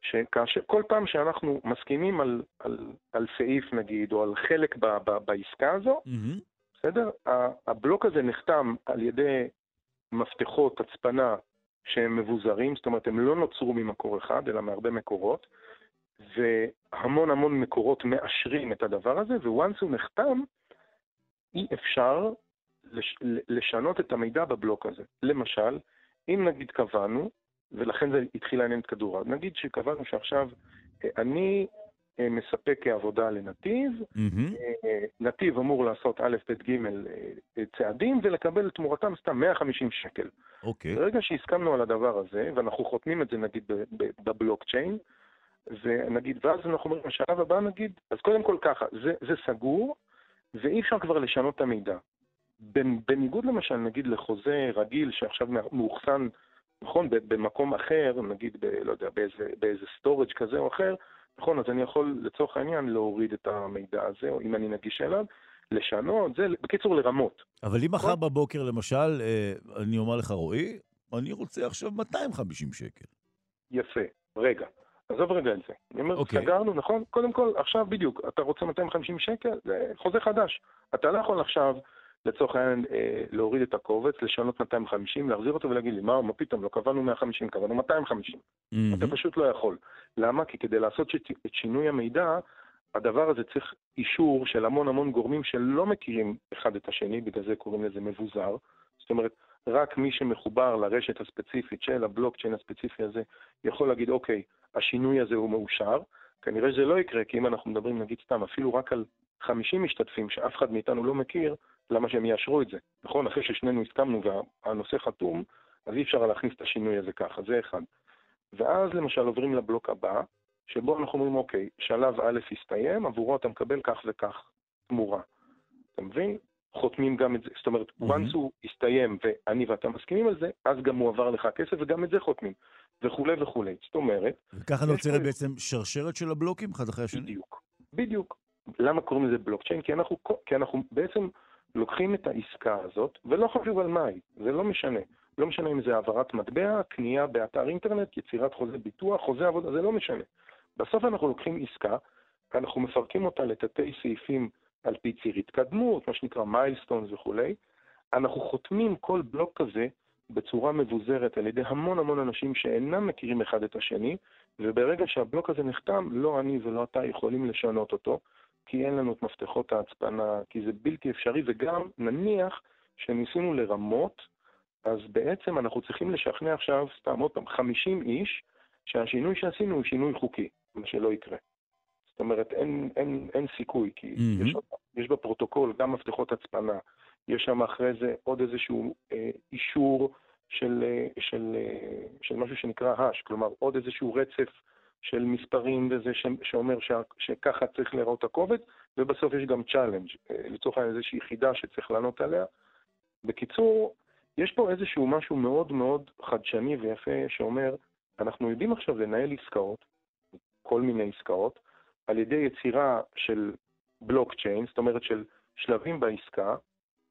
שכאשר כל פעם שאנחנו מסכימים על סעיף נגיד או על חלק בעסקה הזו, בסדר? הבלוק הזה נחתם על ידי מפתחות הצפנה שהם מבוזרים, זאת אומרת הם לא נוצרו ממקור אחד אלא מהרבה מקורות, והמון המון מקורות מאשרים את הדבר הזה, וואנס הוא נחתם אי אפשר לשנות את המידע בבלוק הזה. למשל, אם נגיד קבענו, ולכן זה התחיל לעניין את כדור, נגיד שקבענו שעכשיו אני מספק כעבודה לנתיב, נתיב אמור לעשות א' ב' ג' צעדים ולקבל תמורתם סתם 150 שקל. ברגע שהסכמנו על הדבר הזה, ואנחנו חותמים את זה נגיד בבלוקצ'יין, ונגיד, ואז אנחנו אומרים, השלב הבא נגיד, אז קודם כל ככה, זה סגור, ואי אפשר כבר לשנות את המידע. בניגוד למשל, נגיד, לחוזה רגיל שעכשיו מאוחסן, נכון, במקום אחר, נגיד, לא יודע, באיזה סטורג' כזה או אחר, נכון, אז אני יכול לצורך העניין להוריד את המידע הזה, או אם אני נגיש אליו, לשנות, זה בקיצור לרמות. אבל אם מחר בבוקר, למשל, אני אומר לך, רואי, אני רוצה עכשיו 250 שקל. יפה, רגע. עזוב רגע על זה. אני אומר, סגרנו, נכון? קודם כל, עכשיו בדיוק, אתה רוצה 250 שקל? זה חוזה חדש. אתה לא יכול עכשיו, לצורך העניין, להוריד את הקובץ, לשנות 250, להחזיר אותו ולהגיד לי, מה פתאום, לא קבענו 150, קבענו 250. אתה פשוט לא יכול. למה? כי כדי לעשות את שינוי המידע, הדבר הזה צריך אישור של המון המון גורמים שלא מכירים אחד את השני, בגלל זה קוראים לזה מבוזר. זאת אומרת, רק מי שמחובר לרשת הספציפית של הבלוקצ'יין הספציפי הזה, יכול להגיד, אוקיי, השינוי הזה הוא מאושר. כנראה שזה לא יקרה, כי אם אנחנו מדברים, נגיד סתם, אפילו רק על 50 משתתפים שאף אחד מאיתנו לא מכיר, למה שהם יאשרו את זה? נכון, אחרי ששנינו הסכמנו והנושא חתום, אז אי אפשר להכניס את השינוי הזה ככה, זה אחד. ואז למשל עוברים לבלוק הבא, שבו אנחנו אומרים, אוקיי, שלב א' הסתיים, עבורו אתה מקבל כך וכך תמורה. אתה מבין? חותמים גם את זה, זאת אומרת, once הוא הסתיים ואני ואתה מסכימים על זה, אז גם מועבר לך כסף וגם את זה חותמים, וכולי וכולי, זאת אומרת... וככה נוצרת בעצם שרשרת של הבלוקים אחד אחרי השני? בדיוק, בדיוק. למה קוראים לזה בלוקצ'יין? כי אנחנו בעצם לוקחים את העסקה הזאת, ולא חשוב על מה היא, זה לא משנה. לא משנה אם זה העברת מטבע, קנייה באתר אינטרנט, יצירת חוזה ביטוח, חוזה עבודה, זה לא משנה. בסוף אנחנו לוקחים עסקה, אנחנו מפרקים אותה לתתי סעיפים על פי ציר התקדמות, מה שנקרא מיילסטונס וכולי. אנחנו חותמים כל בלוק כזה בצורה מבוזרת על ידי המון המון אנשים שאינם מכירים אחד את השני, וברגע שהבלוק הזה נחתם, לא אני ולא אתה יכולים לשנות אותו, כי אין לנו את מפתחות ההצפנה, כי זה בלתי אפשרי, וגם נניח שניסינו לרמות, אז בעצם אנחנו צריכים לשכנע עכשיו, סתם עוד פעם, 50 איש, שהשינוי שעשינו הוא שינוי חוקי, מה שלא יקרה. זאת אומרת, אין סיכוי, כי יש בפרוטוקול גם מפתחות הצפנה, יש שם אחרי זה עוד איזשהו אישור של משהו שנקרא הש, כלומר עוד איזשהו רצף של מספרים וזה שאומר שככה צריך לראות הקובץ, ובסוף יש גם צ'אלנג' לצורך איזושהי יחידה שצריך לענות עליה. בקיצור, יש פה איזשהו משהו מאוד מאוד חדשני ויפה שאומר, אנחנו יודעים עכשיו לנהל עסקאות, כל מיני עסקאות, על ידי יצירה של בלוקצ'יין, זאת אומרת של שלבים בעסקה,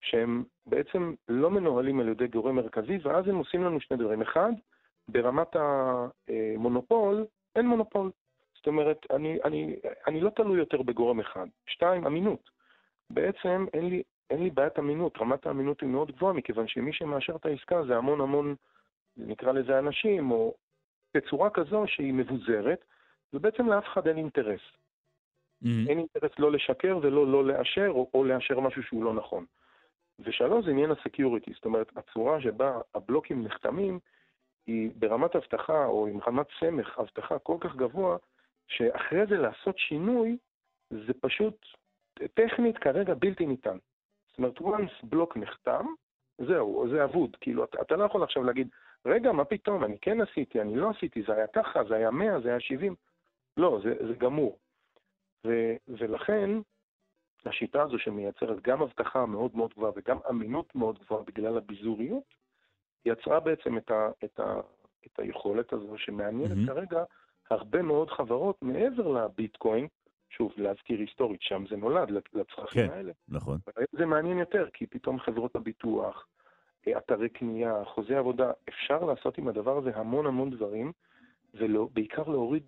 שהם בעצם לא מנוהלים על ידי גורם מרכזי, ואז הם עושים לנו שני דברים. אחד, ברמת המונופול, אין מונופול. זאת אומרת, אני לא תלוי יותר בגורם אחד. שתיים, אמינות. בעצם אין לי בעיית אמינות. רמת האמינות היא מאוד גבוהה, מכיוון שמי שמאשר את העסקה זה המון המון, נקרא לזה אנשים, או בצורה כזו שהיא מבוזרת, ובעצם לאף אחד אין אינטרס. אין אינטרס לא לשקר ולא לא לאשר, או לאשר משהו שהוא לא נכון. ושלום זה עניין הסקיוריטי, זאת אומרת, הצורה שבה הבלוקים נחתמים היא ברמת הבטחה או עם רמת סמך, הבטחה כל כך גבוה, שאחרי זה לעשות שינוי, זה פשוט טכנית כרגע בלתי ניתן. זאת אומרת, once בלוק נחתם, זהו, זה עבוד. כאילו, אתה לא יכול עכשיו להגיד, רגע, מה פתאום, אני כן עשיתי, אני לא עשיתי, זה היה ככה, זה היה 100, זה היה 70. לא, זה גמור. ולכן, השיטה הזו שמייצרת גם הבטחה מאוד מאוד גבוהה וגם אמינות מאוד גבוהה בגלל הביזוריות, יצרה בעצם את היכולת הזו שמעניינת כרגע הרבה מאוד חברות מעבר לביטקוין, שוב, להזכיר היסטורית, שם זה נולד לצרכים האלה. נכון. זה מעניין יותר, כי פתאום חברות הביטוח, אתרי קנייה, חוזה עבודה, אפשר לעשות עם הדבר הזה המון המון דברים, ובעיקר להוריד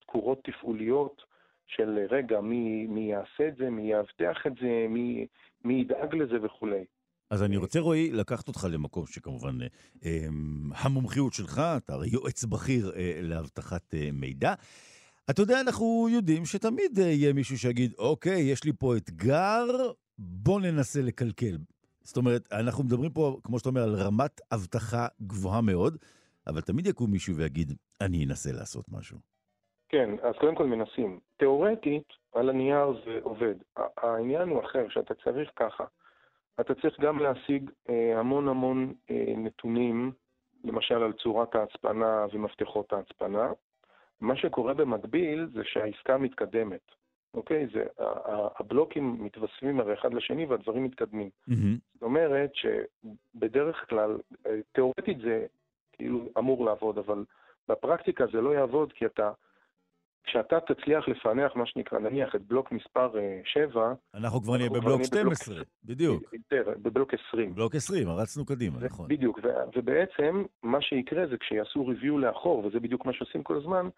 תקורות תפעוליות של רגע, מי יעשה את זה, מי יאבטח את זה, מי ידאג לזה וכולי. אז אני רוצה, רועי, לקחת אותך למקום שכמובן המומחיות שלך, אתה יועץ בכיר להבטחת מידע. אתה יודע, אנחנו יודעים שתמיד יהיה מישהו שיגיד, אוקיי, יש לי פה אתגר, בוא ננסה לקלקל. זאת אומרת, אנחנו מדברים פה, כמו שאתה אומר, על רמת הבטחה גבוהה מאוד, אבל תמיד יקום מישהו ויגיד, אני אנסה לעשות משהו. כן, אז קודם כל מנסים. תיאורטית, על הנייר זה עובד. העניין הוא אחר, שאתה צריך ככה. אתה צריך גם להשיג המון המון נתונים, למשל על צורת ההצפנה ומפתחות ההצפנה. מה שקורה במקביל זה שהעסקה מתקדמת. אוקיי? זה, הבלוקים מתווספים הרי אחד לשני והדברים מתקדמים. זאת אומרת שבדרך כלל, תיאורטית זה כאילו אמור לעבוד, אבל בפרקטיקה זה לא יעבוד, כי כשאתה תצליח לפענח, מה שנקרא, נניח, את בלוק מספר 7... אנחנו כבר נהיה בבלוק 12, בדיוק. בבלוק 20. בלוק 20, הרצנו קדימה, נכון. בדיוק, ובעצם מה שיקרה זה כשיעשו ריוויו לאחור, וזה בדיוק מה שעושים כל הזמן,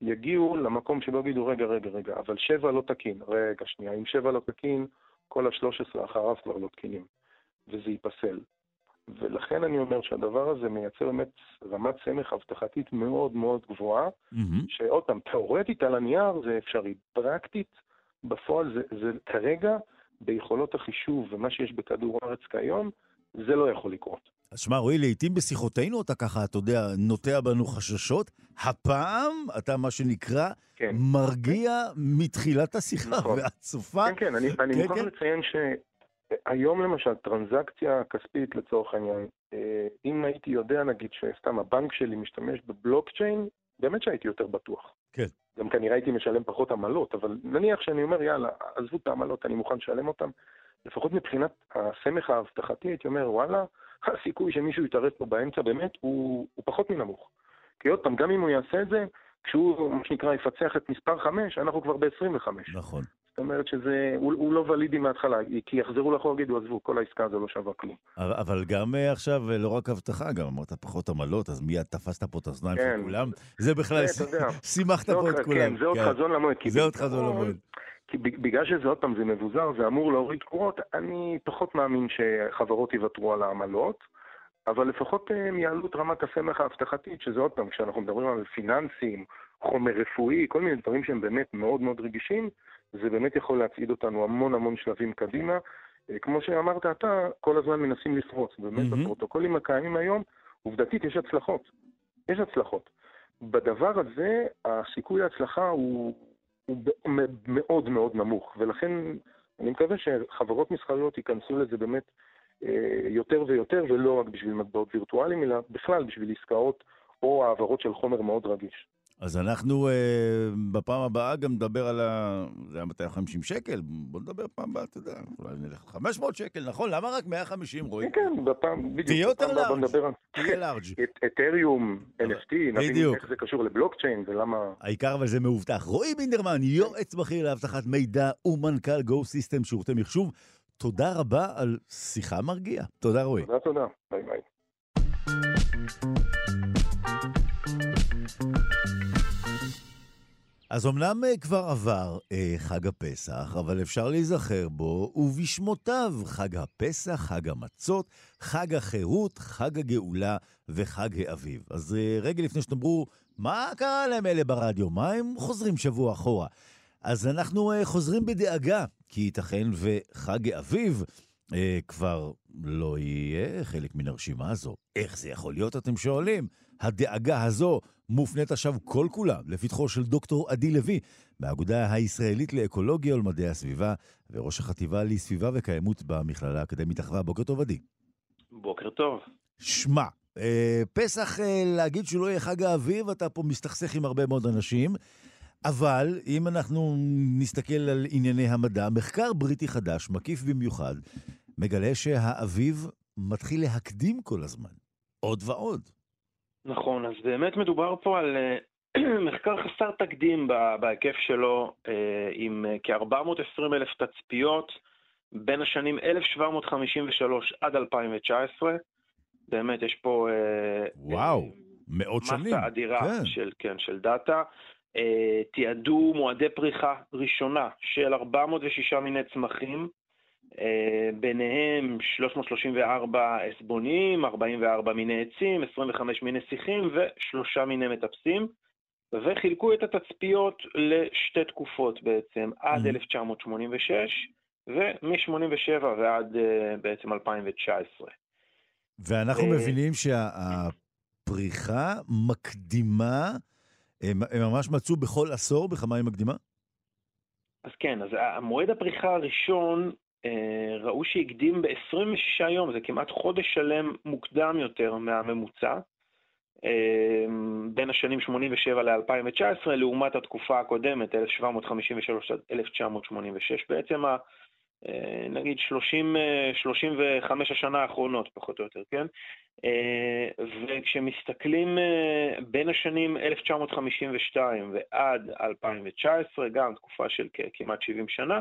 יגיעו למקום שבו יגידו, רגע, רגע, רגע, אבל 7 לא תקין. רגע, שנייה, אם 7 לא תקין, כל ה-13 אחריו כבר לא תקינים, וזה ייפסל. ולכן אני אומר שהדבר הזה מייצר באמת רמת סמך הבטחתית מאוד מאוד גבוהה, שאותם תיאורטית על הנייר זה אפשרי, פרקטית בפועל זה כרגע ביכולות החישוב ומה שיש בכדור הארץ כיום, זה לא יכול לקרות. אז שמע, רואי, לעתים בשיחותינו אתה ככה, אתה יודע, נוטע בנו חששות, הפעם אתה מה שנקרא מרגיע מתחילת השיחה והצופה. כן, כן, אני מוכרח לציין ש... היום למשל, טרנזקציה כספית לצורך העניין, אם הייתי יודע, נגיד, שסתם הבנק שלי משתמש בבלוקצ'יין, באמת שהייתי יותר בטוח. כן. גם כנראה הייתי משלם פחות עמלות, אבל נניח שאני אומר, יאללה, עזבו את העמלות, אני מוכן לשלם אותם. לפחות מבחינת הסמך ההבטחתי, הייתי אומר, וואלה, הסיכוי שמישהו יתערב פה באמצע, באמת, הוא פחות מנמוך. כי עוד פעם, גם אם הוא יעשה את זה, כשהוא, מה שנקרא, יפצח את מספר 5, אנחנו כבר ב-25. נכון. זאת אומרת שהוא לא ולידי מההתחלה, כי יחזרו לאחור ויגידו, עזבו, כל העסקה הזו לא שווה כלום. אבל גם עכשיו, לא רק הבטחה, גם אמרת פחות עמלות, אז מיד תפסת פה את האוזניים של כולם. זה בכלל, שימחת פה את כולם. זה עוד חזון למועד. זה עוד חזון למועד. כי בגלל שזה עוד פעם זה מבוזר, זה אמור להוריד תקורות, אני פחות מאמין שחברות יוותרו על העמלות, אבל לפחות יעלו את רמת הסמך ההבטחתית, שזה עוד פעם, כשאנחנו מדברים על פיננסים, חומר רפואי, כל מיני דברים שהם באמת מאוד מאוד רגישים, זה באמת יכול להצעיד אותנו המון המון שלבים קדימה. כמו שאמרת, אתה כל הזמן מנסים לפרוץ. באמת בפרוטוקולים הקיימים היום, עובדתית יש הצלחות. יש הצלחות. בדבר הזה, הסיכוי להצלחה הוא מאוד מאוד נמוך. ולכן אני מקווה שחברות מסחריות ייכנסו לזה באמת יותר ויותר, ולא רק בשביל מטבעות וירטואליים, אלא בכלל בשביל עסקאות או העברות של חומר מאוד רגיש. אז אנחנו בפעם הבאה גם נדבר על זה היה 250 שקל, בוא נדבר פעם הבאה, אתה יודע, אולי נלך 500 שקל, נכון? למה רק 150, רואי? כן, בפעם, בדיוק. תהיה יותר לארג'. תהיה לארג'. אתריום, NFT, נבין איך זה קשור לבלוקצ'יין, ולמה... העיקר אבל זה מאובטח. רועי בינדרמן, יועץ בכיר להבטחת מידע ומנכ"ל גו סיסטם שירותי מחשוב, תודה רבה על שיחה מרגיעה. תודה, רועי. תודה, תודה. ביי, ביי. אז אמנם כבר עבר חג הפסח, אבל אפשר להיזכר בו ובשמותיו: חג הפסח, חג המצות, חג החירות, חג הגאולה וחג האביב. אז רגע לפני שתאמרו, מה קרה להם אלה ברדיו? מה הם חוזרים שבוע אחורה? אז אנחנו חוזרים בדאגה, כי ייתכן וחג האביב כבר לא יהיה חלק מן הרשימה הזו. איך זה יכול להיות, אתם שואלים? הדאגה הזו מופנית עכשיו כל כולה לפתחו של דוקטור עדי לוי, מהאגודה הישראלית לאקולוגיה ולמדעי הסביבה, וראש החטיבה לסביבה וקיימות במכללה האקדמית אחווה. בוקר טוב, עדי. בוקר טוב. שמע, פסח, להגיד שלא יהיה חג האביב, אתה פה מסתכסך עם הרבה מאוד אנשים, אבל אם אנחנו נסתכל על ענייני המדע, מחקר בריטי חדש, מקיף במיוחד, מגלה שהאביב מתחיל להקדים כל הזמן. עוד ועוד. נכון, אז באמת מדובר פה על מחקר חסר תקדים בהיקף שלו, עם כ-420,000 תצפיות בין השנים 1753 עד 2019. באמת יש פה... וואו. מאות שנים. מסה אדירה של דאטה. תיעדו מועדי פריחה ראשונה של 406 מיני צמחים, ביניהם 334 אסבונים, 44 מיני עצים, 25 מיני שיחים ו3 מיני מטפסים, וחילקו את התצפיות לשתי תקופות בעצם, עד 1986 ומ-87 ועד בעצם 2019. ואנחנו מבינים שהפריחה מקדימה, הם ממש מצאו בכל עשור בכמה היא מקדימה? אז כן, אז המועד הפריחה הראשון ראו שהקדים ב-26 יום, זה כמעט חודש שלם מוקדם יותר מהממוצע, בין השנים 87 ל-2019, לעומת התקופה הקודמת, 1753-1986 בעצם, נגיד 35 השנה האחרונות, פחות או יותר, כן? וכשמסתכלים בין השנים 1952 ועד 2019, גם תקופה של כמעט 70 שנה,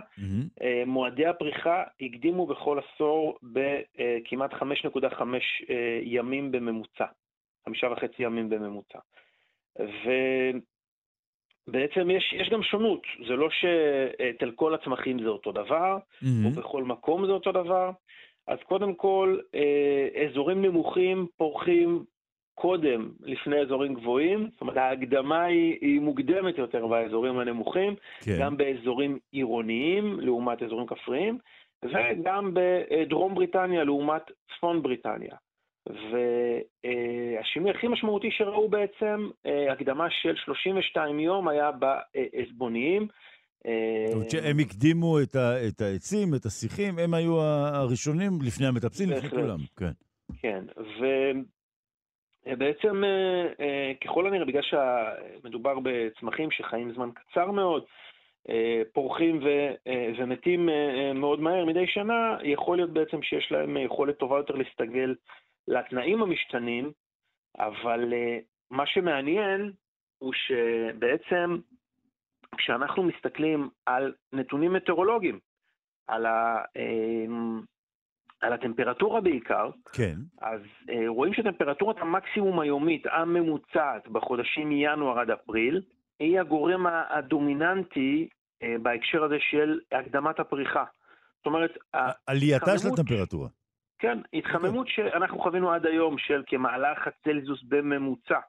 מועדי הפריחה הקדימו בכל עשור בכמעט 5.5 ימים בממוצע, 5.5 ימים בממוצע. ובעצם יש גם שונות, זה לא שאצל כל הצמחים זה אותו דבר, או בכל מקום זה אותו דבר, אז קודם כל, אזורים נמוכים פורחים קודם לפני אזורים גבוהים, זאת אומרת, ההקדמה היא מוקדמת יותר באזורים הנמוכים, כן. גם באזורים עירוניים לעומת אזורים כפריים, וגם בדרום בריטניה לעומת צפון בריטניה. והשינוי הכי משמעותי שראו בעצם, הקדמה של 32 יום היה באסבוניים. הם הקדימו את העצים, את השיחים, הם היו הראשונים לפני המטפסים, לפני כולם. כן, ובעצם ככל הנראה, בגלל שמדובר בצמחים שחיים זמן קצר מאוד, פורחים ומתים מאוד מהר מדי שנה, יכול להיות בעצם שיש להם יכולת טובה יותר להסתגל לתנאים המשתנים, אבל מה שמעניין הוא שבעצם כשאנחנו מסתכלים על נתונים מטאורולוגיים, על הטמפרטורה בעיקר, כן. אז רואים שטמפרטורת המקסימום היומית הממוצעת בחודשים ינואר עד אפריל, היא הגורם הדומיננטי בהקשר הזה של הקדמת הפריחה. זאת אומרת, עלייתה של הטמפרטורה. כן, התחממות שאנחנו חווינו עד היום של כמעלה צלזיוס בממוצע.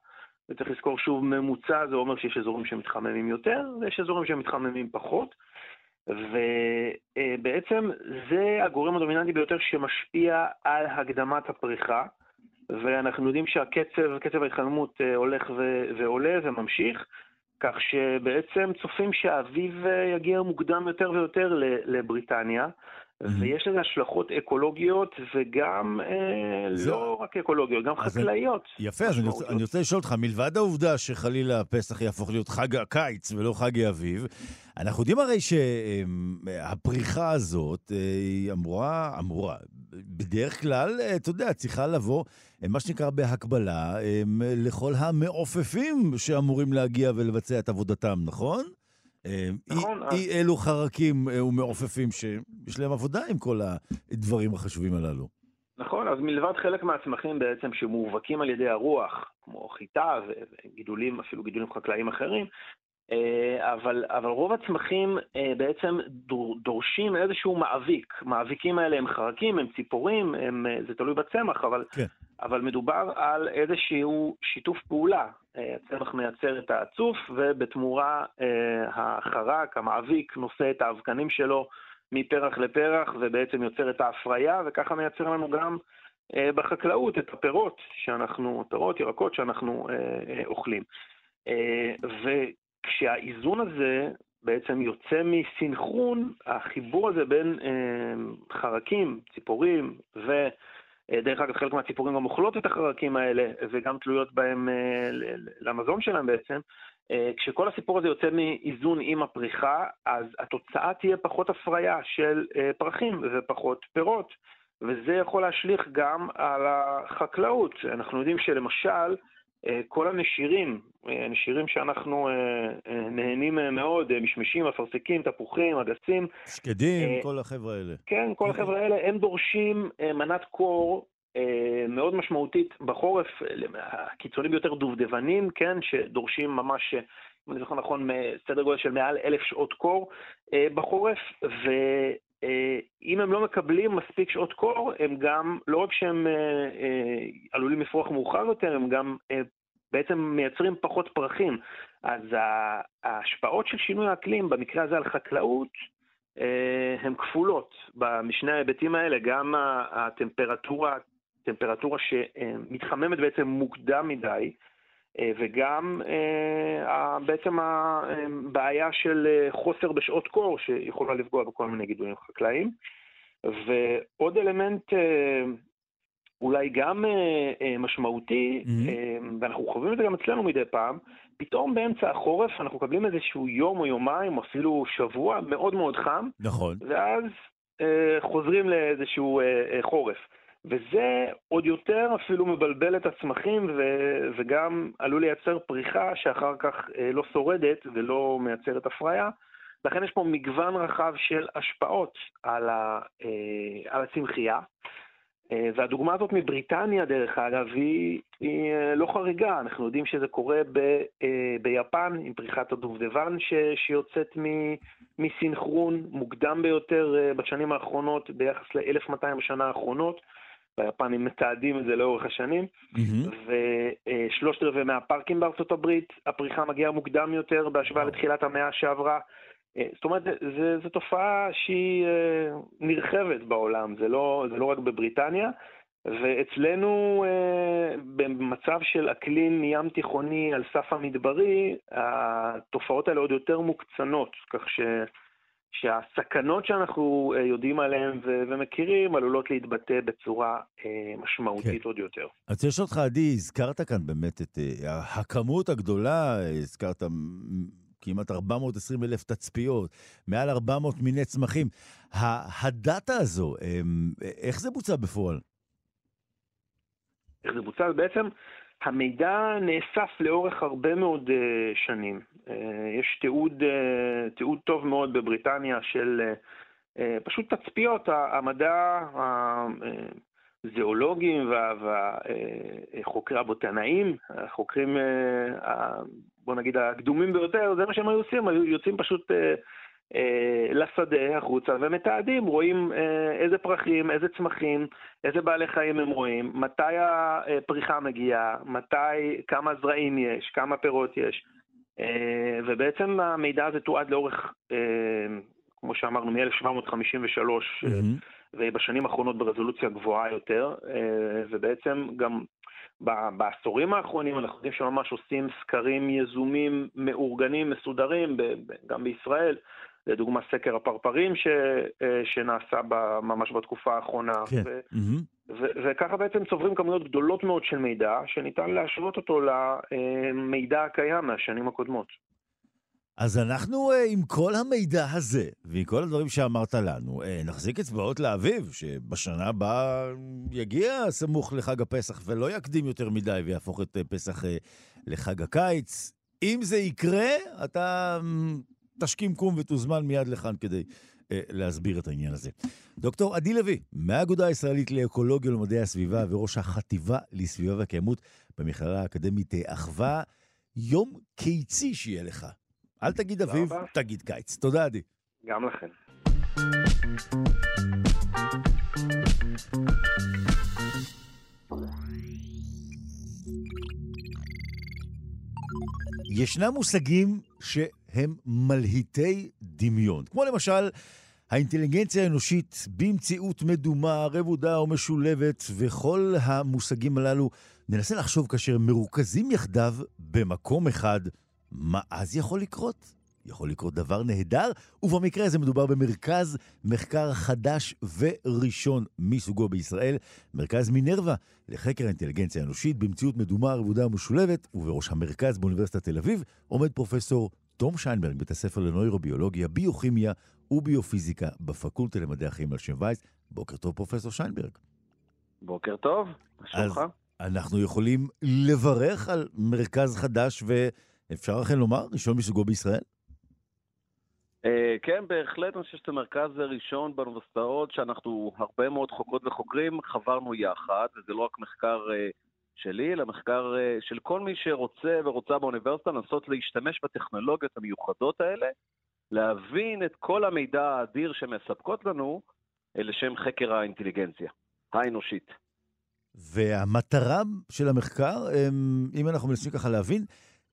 וצריך לזכור שוב, ממוצע זה אומר שיש אזורים שמתחממים יותר, ויש אזורים שמתחממים פחות, ובעצם זה הגורם הדומיננטי ביותר שמשפיע על הקדמת הפריחה, ואנחנו יודעים שהקצב ההתחממות הולך ועולה וממשיך, כך שבעצם צופים שהאביב יגיע מוקדם יותר ויותר לבריטניה, ויש לזה השלכות אקולוגיות וגם לא רק אקולוגיות, גם חקלאיות. יפה, אז אני רוצה לשאול אותך, מלבד העובדה שחלילה הפסח יהפוך להיות חג הקיץ ולא חג האביב, אנחנו יודעים הרי שהפריחה הזאת היא אמורה, בדרך כלל, אתה יודע, צריכה לבוא, מה שנקרא בהקבלה, לכל המעופפים שאמורים להגיע ולבצע את עבודתם, נכון? אי אלו חרקים ומעופפים שיש להם עבודה עם כל הדברים החשובים הללו. נכון, אז מלבד חלק מהצמחים בעצם שמאובקים על ידי הרוח, כמו חיטה וגידולים, אפילו גידולים חקלאיים אחרים, אבל רוב הצמחים בעצם דורשים איזשהו מאביק. מאביקים האלה הם חרקים, הם ציפורים, זה תלוי בצמח, אבל מדובר על איזשהו שיתוף פעולה. הצמח מייצר את העצוף, ובתמורה החרק, המאביק, נושא את האבקנים שלו מפרח לפרח, ובעצם יוצר את ההפריה, וככה מייצר לנו גם בחקלאות את פירות, ירקות שאנחנו אוכלים. כשהאיזון הזה בעצם יוצא מסנכרון, החיבור הזה בין חרקים, ציפורים, ודרך אגב חלק מהציפורים גם אוכלות את החרקים האלה, וגם תלויות בהם למזון שלהם בעצם, כשכל הסיפור הזה יוצא מאיזון עם הפריחה, אז התוצאה תהיה פחות הפריה של פרחים ופחות פירות, וזה יכול להשליך גם על החקלאות. אנחנו יודעים שלמשל, כל הנשירים שאנחנו נהנים מאוד, משמשים, אפרסקים, תפוחים, אגסים. שקדים, כל החבר'ה האלה. כן, כל החבר'ה האלה, הם דורשים מנת קור מאוד משמעותית בחורף, הקיצונים ביותר דובדבנים, כן, שדורשים ממש, אם אני זוכר נכון, סדר גודל של מעל 1,000 שעות קור בחורף, ואם הם לא מקבלים מספיק שעות קור, הם גם, לא רק שהם עלולים לפרוח מאוחר יותר, הם גם בעצם מייצרים פחות פרחים. אז ההשפעות של שינוי האקלים, במקרה הזה על חקלאות, הן כפולות בשני ההיבטים האלה, גם הטמפרטורה שמתחממת בעצם מוקדם מדי, וגם בעצם הבעיה של חוסר בשעות קור שיכולה לפגוע בכל מיני גידולים חקלאיים. ועוד אלמנט אולי גם משמעותי, ואנחנו חווים את זה גם אצלנו מדי פעם, פתאום באמצע החורף אנחנו מקבלים איזשהו יום או יומיים, אפילו שבוע, מאוד מאוד חם. נכון. ואז חוזרים לאיזשהו חורף. וזה עוד יותר אפילו מבלבל את הצמחים, וגם עלול לייצר פריחה שאחר כך לא שורדת ולא מייצרת הפריה. לכן יש פה מגוון רחב של השפעות על הצמחייה. והדוגמה הזאת מבריטניה, דרך אגב, היא לא חריגה. אנחנו יודעים שזה קורה ביפן, עם פריחת הדובדבן שיוצאת מסינכרון מוקדם ביותר בשנים האחרונות, ביחס ל-1200 השנה האחרונות. ביפנים מתעדים את זה לאורך השנים. ו3/4 מהפארקים בארצות הברית, הפריחה מגיעה מוקדם יותר בהשוואה לתחילת המאה שעברה. זאת אומרת, זו תופעה שהיא נרחבת בעולם, זה לא רק בבריטניה, ואצלנו במצב של אקלים ים תיכוני על סף המדברי, התופעות האלה עוד יותר מוקצנות, כך שהסכנות שאנחנו יודעים עליהן ומכירים עלולות להתבטא בצורה משמעותית עוד יותר. אז יש אותך, עדי, הזכרת כאן באמת את הכמות הגדולה, הזכרת כמעט 420,000 תצפיות, מעל 400 מיני צמחים. הדאטה הזו, איך זה בוצע בפועל? איך זה בוצע? בעצם המידע נאסף לאורך הרבה מאוד שנים. יש תיעוד טוב מאוד בבריטניה של פשוט תצפיות, המדע הזיאולוגים והחוקרי הבוטנאים, החוקרים בוא נגיד, הקדומים ביותר, זה מה שהם היו עושים, היו יוצאים פשוט לשדה, החוצה, ומתעדים, רואים איזה פרחים, איזה צמחים, איזה בעלי חיים הם רואים, מתי הפריחה מגיעה, מתי, כמה זרעים יש, כמה פירות יש, ובעצם המידע הזה תועד לאורך, כמו שאמרנו, מ-1753, ובשנים האחרונות ברזולוציה גבוהה יותר, ובעצם גם בעשורים האחרונים אנחנו יודעים שממש עושים סקרים יזומים מאורגנים, מסודרים, גם בישראל, לדוגמה סקר הפרפרים שנעשה ממש בתקופה האחרונה, וככה בעצם צוברים כמויות גדולות מאוד של מידע, שניתן להשוות אותו למידע הקיים מהשנים הקודמות. אז אנחנו עם כל המידע הזה, ועם כל הדברים שאמרת לנו, נחזיק אצבעות לאביב, שבשנה הבאה יגיע סמוך לחג הפסח, ולא יקדים יותר מדי ויהפוך את פסח לחג הקיץ. אם זה יקרה, אתה תשכים קום ותוזמן מיד לכאן כדי להסביר את העניין הזה. דוקטור עדי לוי, מהאגודה הישראלית לאקולוגיה ולמדעי הסביבה, וראש החטיבה לסביבה והקיימות במכללה האקדמית אחווה, יום קיצי שיהיה לך. אל תגיד אביב, תגיד קיץ. תודה, עדי. גם לכם. ישנם מושגים שהם מלהיטי דמיון. כמו למשל, האינטליגנציה האנושית במציאות מדומה, רבודה או משולבת, וכל המושגים הללו ננסה לחשוב כאשר מרוכזים יחדיו במקום אחד, מה אז יכול לקרות? יכול לקרות דבר נהדר, ובמקרה הזה מדובר במרכז מחקר חדש וראשון מסוגו בישראל, מרכז מינרווה לחקר האינטליגנציה האנושית, במציאות מדומה רבודה משולבת, ובראש המרכז באוניברסיטת תל אביב עומד פרופסור תום שיינברג, בית הספר לנוירוביולוגיה, ביוכימיה וביופיזיקה בפקולטה למדעי החיים על שם וייס. בוקר טוב פרופסור שיינברג. בוקר טוב, שלומך. אנחנו יכולים לברך על מרכז חדש אפשר לכן לומר, ראשון מסוגו בישראל? כן, בהחלט אני חושב שזה מרכז ראשון באוניברסיטאות שאנחנו הרבה מאוד חוקרות וחוקרים חברנו יחד, וזה לא רק מחקר שלי, אלא מחקר של כל מי שרוצה ורוצה באוניברסיטה לנסות להשתמש בטכנולוגיות המיוחדות האלה, להבין את כל המידע האדיר שמספקות לנו לשם חקר האינטליגנציה האנושית. והמטרה של המחקר, אם אנחנו מנסים ככה להבין,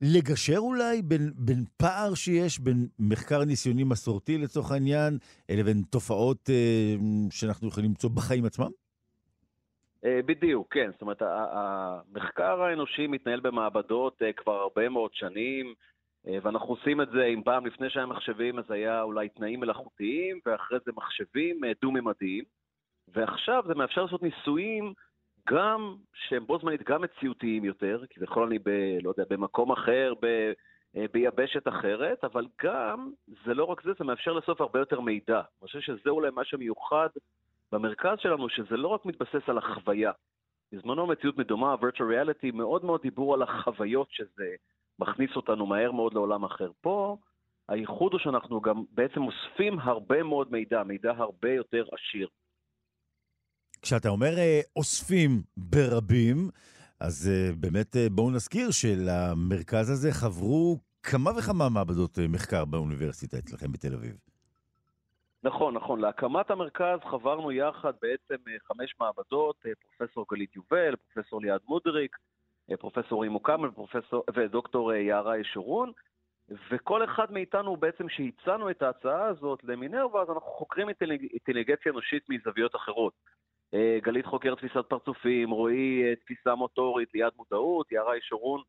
לגשר אולי בין פער שיש, בין מחקר ניסיוני מסורתי לצורך העניין, לבין תופעות שאנחנו יכולים למצוא בחיים עצמם? בדיוק, כן. זאת אומרת, המחקר האנושי מתנהל במעבדות כבר הרבה מאוד שנים, ואנחנו עושים את זה, אם פעם לפני שהיה מחשבים, אז היה אולי תנאים מלאכותיים, ואחרי זה מחשבים דו-ממדיים, ועכשיו זה מאפשר לעשות ניסויים גם שהם בו זמנית גם מציאותיים יותר, כי בכל אני במקום אחר, ביבשת אחרת, אבל גם, זה לא רק זה, זה מאפשר לסוף הרבה יותר מידע. אני חושב שזה אולי משהו מיוחד במרכז שלנו, שזה לא רק מתבסס על החוויה. בזמנו מציאות מדומה, virtual reality, מאוד מאוד דיבור על החוויות שזה מכניס אותנו מהר מאוד לעולם אחר. פה, הייחוד הוא שאנחנו גם בעצם מוספים הרבה מאוד מידע, מידע הרבה יותר עשיר. כשאתה אומר אוספים ברבים, אז באמת בואו נזכיר שלמרכז הזה חברו כמה וכמה מעבדות מחקר באוניברסיטה אצלכם בתל אביב. נכון. להקמת המרכז חברנו יחד בעצם 5 מעבדות, פרופסור גלית יובל, פרופסור ליעד מודריק, פרופסור אימו קאמל ודוקטור יערה ישורון, וכל אחד מאיתנו בעצם שהצענו את ההצעה הזאת למינרווה, אז אנחנו חוקרים אינטליגנציה אנושית מזוויות אחרות. גלית חוקר תפיסת פרצופים, רועי תפיסה מוטורית, ליד מודעות, יערה ישורון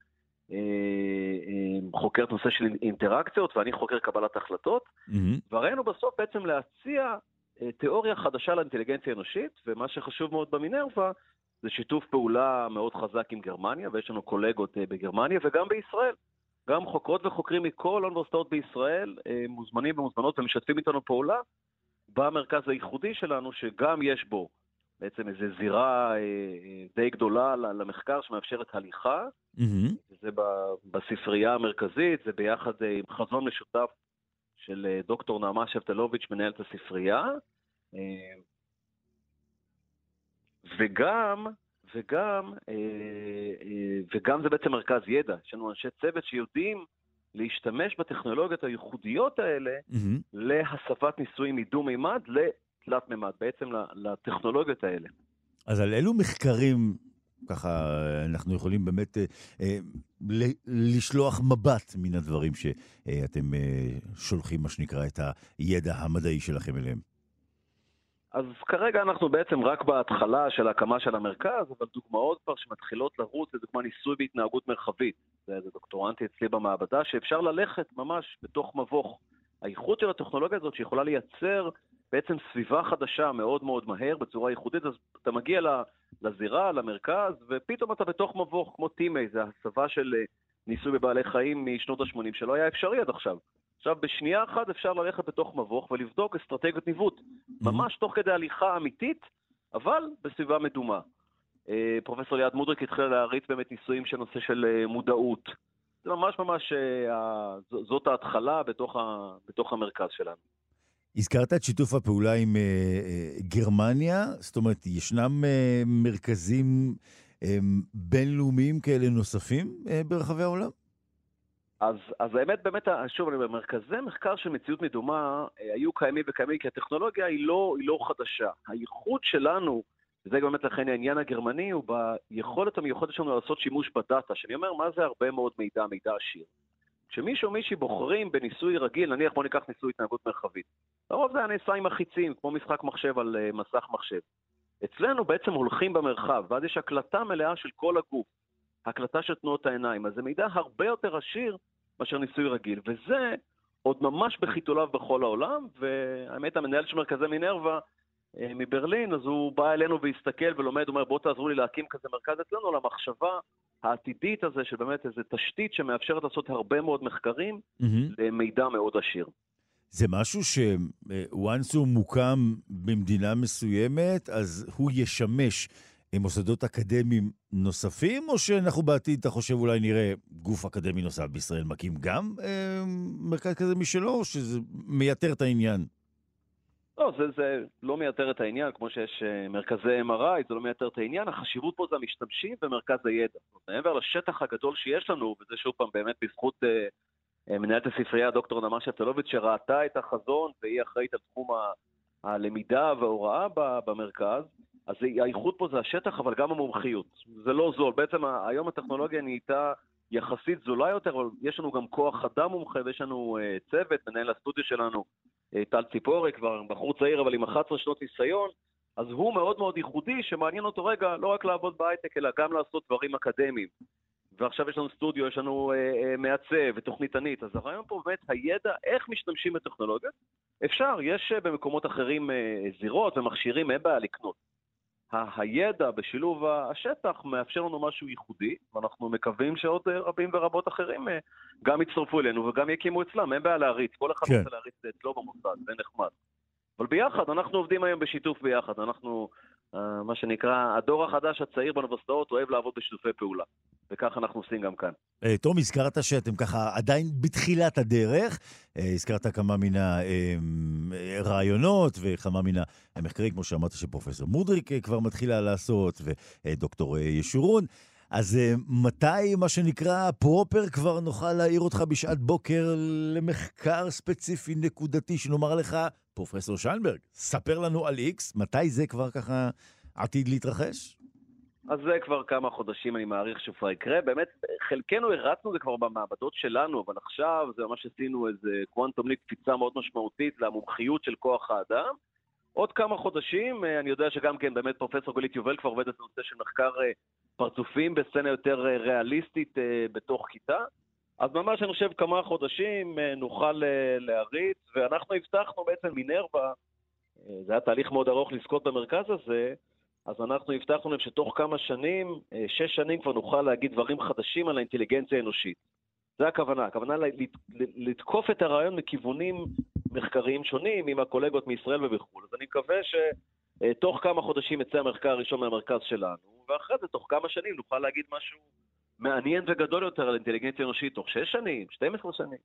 חוקר את נושא של אינטראקציות, ואני חוקר קבלת החלטות, וראינו בסוף בעצם להציע תיאוריה חדשה לאינטליגנציה אנושית, ומה שחשוב מאוד במינרווה, זה שיתוף פעולה מאוד חזק עם גרמניה, ויש לנו קולגות בגרמניה וגם בישראל. גם חוקרות וחוקרים מכל האוניברסיטאות בישראל מוזמנים ומוזמנות ומשתפים איתנו פעולה במרכז הייחודי שלנו, שגם יש בו בעצם איזו זירה די גדולה למחקר שמאפשרת הליכה. זה בספרייה המרכזית, זה ביחד עם חזון משותף של דוקטור נעמה שבתלוביץ' מנהלת הספרייה. וגם זה בעצם מרכז ידע, יש לנו אנשי צוות שיודעים להשתמש בטכנולוגיות הייחודיות האלה להספת ניסויים מדו-מימד לתלת-מימד, בעצם לטכנולוגיות האלה. אז על אילו מחקרים, ככה אנחנו יכולים באמת לשלוח מבט מן הדברים שאתם שולחים, מה שנקרא, את הידע המדעי שלכם אליהם? אז כרגע אנחנו בעצם רק בהתחלה של ההקמה של המרכז, אבל דוגמאות כבר שמתחילות לרוץ, זה דוגמה ניסוי בהתנהגות מרחבית. זה דוקטורנטי אצלי במעבדה, שאפשר ללכת ממש בתוך מבוך. הייחוד של הטכנולוגיה הזאת שיכולה לייצר בעצם סביבה חדשה מאוד מאוד מהר, בצורה ייחודית, אז אתה מגיע לזירה, למרכז, ופתאום אתה בתוך מבוך, כמו טימי, זה הסבה של ניסוי בבעלי חיים משנות ה-80, שלא היה אפשרי עד עכשיו. עכשיו, בשנייה אחת אפשר ללכת בתוך מבוך ולבדוק אסטרטגיות ניווט, ממש תוך כדי הליכה אמיתית, אבל בסביבה מדומה. פרופסור ליעד מודריק התחילה להריץ באמת ניסויים של נושא של מודעות. זה ממש זאת ההתחלה בתוך המרכז שלנו. הזכרת את שיתוף הפעולה עם גרמניה, זאת אומרת, ישנם מרכזים בינלאומיים כאלה נוספים ברחבי העולם? אז האמת באמת, שוב, במרכזי מחקר של מציאות מדומה היו קיימים וקיימים, כי הטכנולוגיה היא לא חדשה. הייחוד שלנו, וזה גם באמת לכן העניין הגרמני, הוא ביכולת המיוחדת שלנו לעשות שימוש בדאטה, שאני אומר מה זה הרבה מאוד מידע, מידע עשיר. כשמישהו או מישהי בוחרים בניסוי רגיל, נניח בוא ניקח ניסוי התנהגות מרחבית. לרוב זה נעשה עם החיצים, כמו משחק מחשב על מסך מחשב. אצלנו בעצם הולכים במרחב, ואז יש הקלטה מלאה של כל הגוף, הקלטה של תנועות העיניים, אז זה מידע הרבה יותר עשיר מאשר ניסוי רגיל, וזה עוד ממש בחיתוליו בכל העולם, והאמת המנהל של מרכזי מינרווה מברלין, אז הוא בא אלינו והסתכל ולומד, אומר בוא תעזרו לי להקים כזה מרכז אצלנו, למחשבה העתידית הזה, שבאמת איזו תשתית שמאפשרת לעשות הרבה מאוד מחקרים, למידע מאוד עשיר. זה משהו שוואנס הוא מוקם במדינה מסוימת, אז הוא ישמש מוסדות אקדמיים נוספים, או שאנחנו בעתיד, אתה חושב, אולי נראה גוף אקדמי נוסף בישראל מקים גם מרכז כזה משלו, שזה מייתר את העניין? לא, זה לא מייתר את העניין, כמו שיש מרכזי MRI, זה לא מייתר את העניין. החשיבות פה זה המשתמשים ומרכז הידע. מעבר לשטח הגדול שיש לנו, וזה שוב פעם באמת בזכות מנהלת הספרייה, דוקטור נמר שפטלוביץ', שראתה את החזון, והיא אחראית על תחום הלמידה וההוראה במרכז, אז האיכות פה זה השטח, אבל גם המומחיות. זה לא זול. בעצם היום הטכנולוגיה נהייתה יחסית זולה יותר, אבל יש לנו גם כוח אדם מומחה, ויש לנו צוות, מנהל הסטודיו שלנו, טל ציפורי, כבר בחור צעיר, אבל עם 11 שנות ניסיון, אז הוא מאוד מאוד ייחודי, שמעניין אותו רגע לא רק לעבוד בהייטק, אלא גם לעשות דברים אקדמיים. ועכשיו יש לנו סטודיו, יש לנו מעצב ותוכניתנית, אז הרעיון פה באמת הידע, איך משתמשים בטכנולוגיה? אפשר, יש במקומות אחרים זירות ומכשירים, אין בעיה לקנות. הידע בשילוב השטח מאפשר לנו משהו ייחודי, ואנחנו מקווים שעוד רבים ורבות אחרים גם יצטרפו אלינו וגם יקימו אצלם, אין בעיה להריץ, כל אחד רוצה להריץ אצלו במוסד, זה נחמד. אבל ביחד, אנחנו עובדים היום בשיתוף ביחד, אנחנו, מה שנקרא, הדור החדש הצעיר באוניברסיטאות אוהב לעבוד בשיתופי פעולה, וכך אנחנו עושים גם כאן. תום, הזכרת שאתם ככה עדיין בתחילת הדרך, הזכרת כמה מן הרעיונות וכמה מן המחקרים, כמו שאמרת שפרופסור מודריק כבר מתחילה לעשות, ודוקטור ישורון, אז מתי מה שנקרא פרופר כבר נוכל להעיר אותך בשעת בוקר למחקר ספציפי נקודתי, שנאמר לך, פרופסור שיינברג, ספר לנו על X, מתי זה כבר ככה עתיד להתרחש? אז זה כבר כמה חודשים, אני מעריך שופר יקרה. באמת, חלקנו הרצנו זה כבר במעבדות שלנו, אבל עכשיו זה ממש עשינו איזה קוונטום ליפ, קפיצה מאוד משמעותית למומחיות של כוח האדם. עוד כמה חודשים, אני יודע שגם כן באמת פרופסור גלית יובל כבר עובדת בנושא של מחקר פרצופים בסצנה יותר ריאליסטית בתוך כיתה. אז ממש אני חושב כמה חודשים נוכל להריץ, ואנחנו הבטחנו בעצם מינרבה, זה היה תהליך מאוד ארוך לזכות במרכז הזה, אז אנחנו הבטחנו להם שתוך כמה שנים, 6 שנים כבר נוכל להגיד דברים חדשים על האינטליגנציה האנושית. זה הכוונה לתקוף את הרעיון מכיוונים מחקריים שונים עם הקולגות מישראל ובחול. אז אני מקווה שתוך כמה חודשים יצא המחקר הראשון מהמרכז שלנו, ואחרי זה תוך כמה שנים נוכל להגיד משהו מעניין וגדול יותר על האינטליגנציה האנושית, תוך 6 שנים, 12 שנים.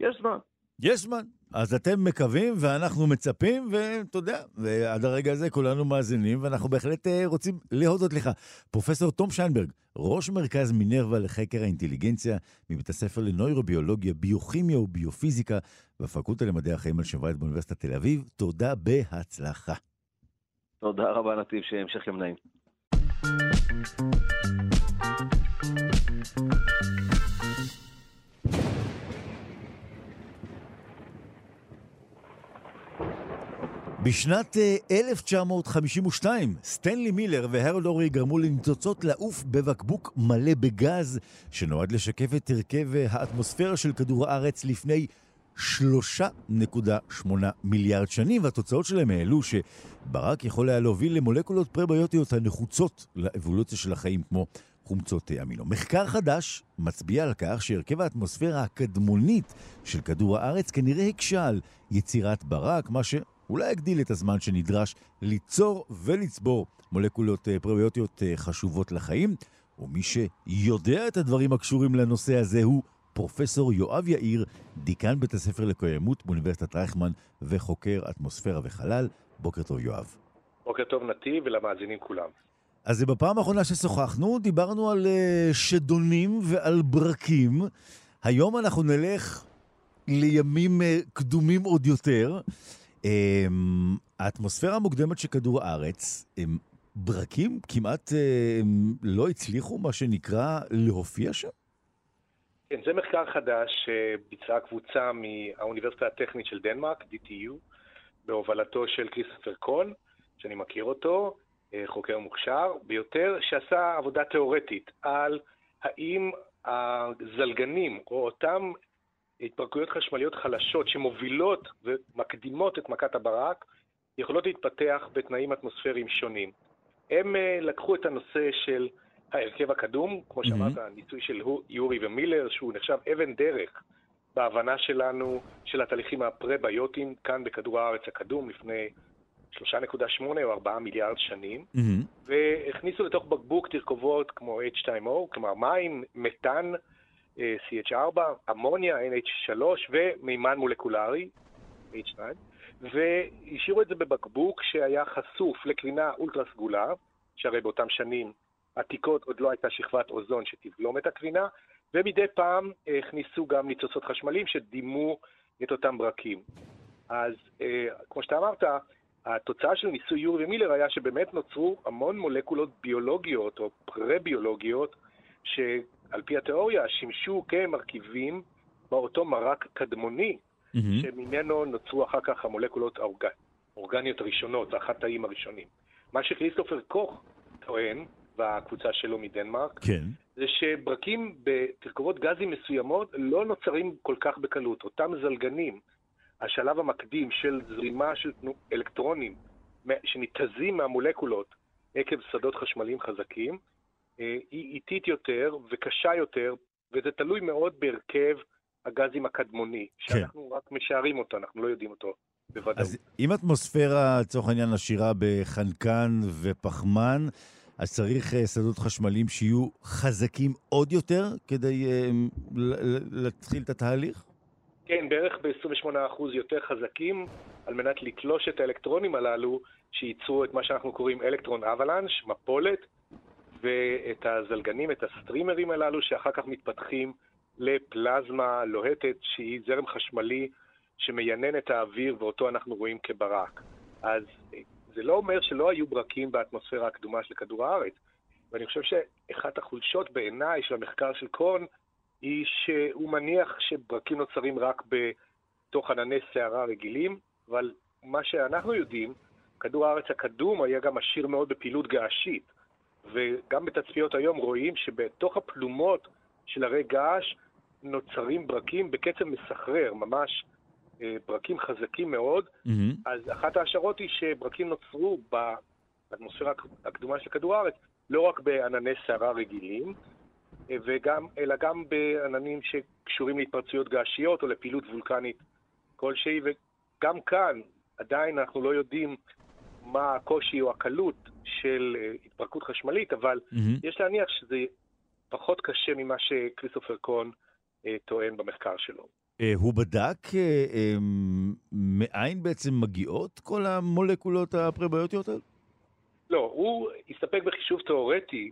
יש זמן. יש זמן. אז אתם מקווים ואנחנו מצפים, ואתה יודע, ועד הרגע הזה כולנו מאזינים, ואנחנו בהחלט רוצים להודות לך. פרופסור תום שיינברג, ראש מרכז מינרווה לחקר האינטליגנציה, מבית הספר לנוירוביולוגיה, ביוכימיה וביופיזיקה, בפקולטה למדעי החיים על שם וייס באוניברסיטת תל אביב, תודה בהצלחה. תודה רבה נתיב, שהמשך יום נעים. בשנת 1952, סטנלי מילר והרולד אורי גרמו לניצוצות לעוף בבקבוק מלא בגז, שנועד לשקף את הרכב האטמוספירה של כדור הארץ לפני 3.8 מיליארד שנים, והתוצאות שלהם העלו שברק יכול היה להוביל למולקולות פרביוטיות הנחוצות לאבולוציה של החיים כמו חומצות אמינו. מחקר חדש מצביע על כך שהרכב האטמוספירה הקדמונית של כדור הארץ כנראה הקשה על יצירת ברק, מה ש... אולי יגדיל את הזמן שנדרש ליצור ולצבור מולקולות פרביוטיות חשובות לחיים, ומי שיודע את הדברים הקשורים לנושא הזה הוא פרופסור יואב יאיר, דיקן בית הספר לקיימות באוניברסיטת רייכמן וחוקר אטמוספירה וחלל. בוקר טוב יואב. בוקר טוב נתיב ולמאזינים כולם. אז בפעם האחרונה ששוחחנו דיברנו על שדונים ועל ברקים, היום אנחנו נלך לימים קדומים עוד יותר. האטמוספירה המוקדמת של כדור הארץ, ברקים כמעט לא הצליחו מה שנקרא להופיע שם? כן, זה מחקר חדש שביצעה קבוצה מהאוניברסיטה הטכנית של דנמרק, DTU, בהובלתו של קריסטופר קון, שאני מכיר אותו, חוקר מוכשר ביותר, שעשה עבודה תיאורטית על האם הזלגנים או אותם התפרקויות חשמליות חלשות שמובילות ומקדימות את מכת הברק יכולות להתפתח בתנאים אטמוספריים שונים. הם לקחו את הנושא של ההרכב הקדום, כמו שאמרת, הניסוי של יורי ומילר, שהוא נחשב אבן דרך בהבנה שלנו של התהליכים הפרביוטיים כאן בכדור הארץ הקדום לפני 3.8 או 4 מיליארד שנים, והכניסו לתוך בקבוק תרכובות כמו H2O, כלומר מים, מתאן, CH4, אמוניה, NH3 ומימן מולקולרי, H2, והשאירו את זה בבקבוק שהיה חשוף לקרינה אולטרה סגולה, שהרי באותם שנים עתיקות עוד לא הייתה שכבת אוזון שתבלום את הקרינה, ומדי פעם הכניסו גם ניצוצות חשמליים שדימו את אותם ברקים. אז כמו שאתה אמרת, התוצאה של ניסוי יור ומילר היה שבאמת נוצרו המון מולקולות ביולוגיות או פרה-ביולוגיות, שעל פי התיאוריה שימשו כמרכיבים באותו מרק קדמוני, שממנו נוצרו אחר כך המולקולות האורגניות הראשונות, אחת התאים הראשונים. מה שכריסטופר קוך טוען, והקבוצה שלו מדנמרק, זה שברקים בתרכובות גזים מסוימות לא נוצרים כל כך בקלות. אותם זלגנים, השלב המקדים של זרימה של אלקטרונים שניתזים מהמולקולות עקב שדות חשמליים חזקים, היא איטית יותר וקשה יותר, וזה תלוי מאוד בהרכב הגזים הקדמוני, שאנחנו רק משערים אותו, אנחנו לא יודעים אותו בוודאות. אז אם אטמוספירה, לצורך העניין, עשירה בחנקן ופחמן, אז צריך שדות חשמליים שיהיו חזקים עוד יותר כדי להתחיל את התהליך? כן, בערך ב-28% יותר חזקים, על מנת לתלוש את האלקטרונים הללו, שייצרו את מה שאנחנו קוראים אלקטרון אבלנש, מפולת, ואת הזלגנים, את הסטרימרים הללו, שאחר כך מתפתחים לפלזמה לוהטת, שהיא זרם חשמלי שמיינן את האוויר, ואותו אנחנו רואים כברק. אז זה לא אומר שלא היו ברקים באטמוספירה הקדומה של כדור הארץ, ואני חושב שאחת החולשות בעיניי של המחקר של קון, היא שהוא מניח שברקים נוצרים רק בתוך ענני שערה רגילים, אבל מה שאנחנו יודעים, כדור הארץ הקדום היה גם עשיר מאוד בפעילות געשית, וגם בתצפיות היום רואים שבתוך הפלומות של הרי געש נוצרים ברקים בקצב מסחרר, ממש ברקים חזקים מאוד. אז אחת ההשערות היא שברקים נוצרו באטמוספירה הקדומה של כדור הארץ, לא רק בענני שערה רגילים, אלא גם בעננים שקשורים להתפרצויות געשיות או לפעילות וולקנית כלשהי, וגם כאן עדיין אנחנו לא יודעים מה הקושי או הקלות של התפרקות חשמלית, אבל יש להניח שזה פחות קשה ממה שכריסטופר קון טוען במחקר שלו. הוא בדק מאין בעצם מגיעות כל המולקולות הפרביוטיות? לא, הוא הסתפק בחישוב תיאורטי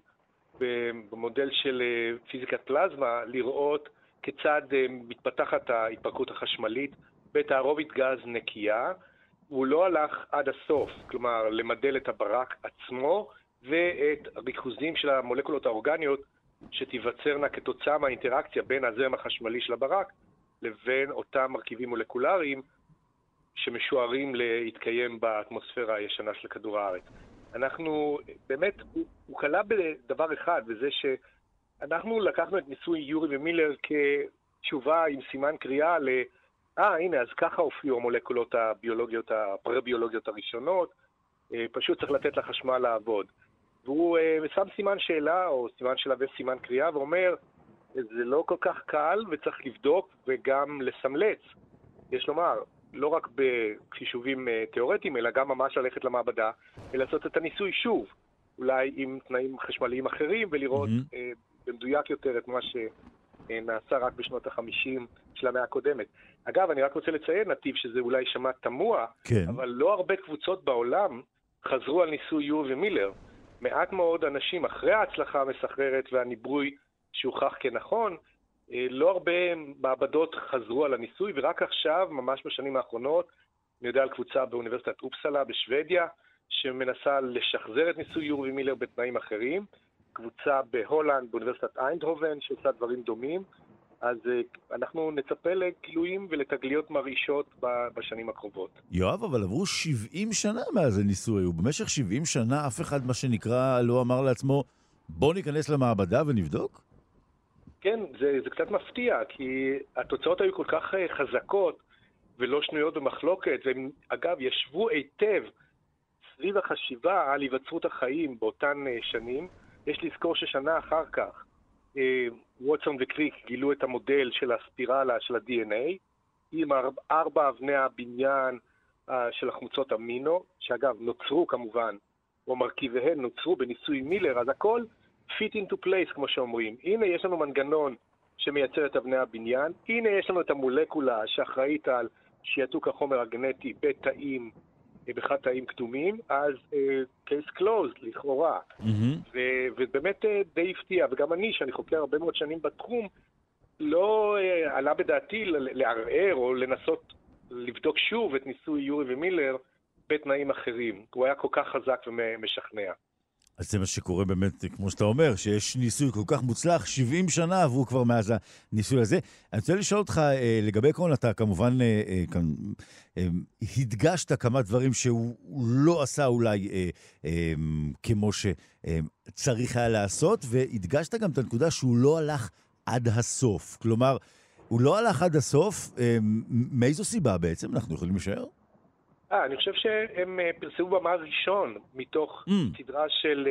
במודל של פיזיקת פלזמה, לראות כיצד מתפתחת ההתפרקות החשמלית בתערובת גז נקייה. הוא לא הלך עד הסוף, כלומר למדל את הברק עצמו ואת הריכוזים של המולקולות האורגניות שתיווצרנה כתוצאה מהאינטראקציה בין הזרם החשמלי של הברק לבין אותם מרכיבים מולקולריים שמשוערים להתקיים באטמוספירה הישנה של כדור הארץ. אנחנו, באמת, הוא קלה בדבר אחד, וזה שאנחנו לקחנו את ניסוי יורי ומילר כתשובה עם סימן קריאה ל... הנה, אז ככה הופיעו המולקולות הביולוגיות, הפרה-ביולוגיות הראשונות, פשוט צריך לתת לחשמל לעבוד. והוא שם סימן שאלה, או סימן שאלה וסימן קריאה, ואומר, זה לא כל כך קל וצריך לבדוק וגם לסמלץ. יש לומר, לא רק בחישובים תיאורטיים, אלא גם ממש ללכת למעבדה ולעשות את הניסוי שוב, אולי עם תנאים חשמליים אחרים, ולראות במדויק יותר את מה שנעשה רק בשנות ה-50 של המאה הקודמת. אגב, אני רק רוצה לציין, נתיב, שזה אולי שמע תמוה, אבל לא הרבה קבוצות בעולם חזרו על ניסוי יור ומילר. מעט מאוד אנשים אחרי ההצלחה המסחררת והניברוי שהוכח כנכון, לא הרבה מעבדות חזרו על הניסוי, ורק עכשיו, ממש בשנים האחרונות, אני יודע על קבוצה באוניברסיטת אופסלה בשוודיה, שמנסה לשחזר את ניסוי יור ומילר בתנאים אחרים, קבוצה בהולנד, באוניברסיטת איינדהובן, שעושה דברים דומים, אז אנחנו נצפה לגילויים ולתגליות מרעישות בשנים הקרובות. יואב, אבל עברו 70 שנה מאז הניסוי, ובמשך 70 שנה אף אחד, מה שנקרא, לא אמר לעצמו, בוא ניכנס למעבדה ונבדוק? כן, זה קצת מפתיע, כי התוצאות היו כל כך חזקות ולא שנויות במחלוקת, והם, אגב, ישבו היטב סביב החשיבה על היווצרות החיים באותן שנים. יש לזכור ששנה אחר כך, ווטסון וקריק גילו את המודל של הספירלה של ה-DNA, עם 4 אבני הבניין של החומצות אמינו, שאגב, נוצרו כמובן, או מרכיביהן נוצרו בניסוי מילר, אז הכל fit into place, כמו שאומרים. הנה, יש לנו מנגנון שמייצר את אבני הבניין. הנה יש לנו את המולקולה שאחראית על שיתוק החומר הגנטי בתאים, בחד תאים קדומים, אז case closed לכאורה. ובאמת די הפתיע, וגם אני, שאני חוקר הרבה מאוד שנים בתחום, לא עלה בדעתי לערער או לנסות לבדוק שוב את ניסוי יורי ומילר בתנאים אחרים. הוא היה כל כך חזק ומשכנע. אז זה מה שקורה באמת, כמו שאתה אומר, שיש ניסוי כל כך מוצלח, 70 שנה עברו כבר מאז הניסוי הזה. אני רוצה לשאול אותך, לגבי עקרון, אתה כמובן הדגשת כמה דברים שהוא לא עשה אולי כמו שצריך היה לעשות, והדגשת גם את הנקודה שהוא לא הלך עד הסוף. כלומר, הוא לא הלך עד הסוף, מאיזו סיבה בעצם אנחנו יכולים לשער? אני חושב שהם פרסמו במאמר ראשון מתוך סדרה של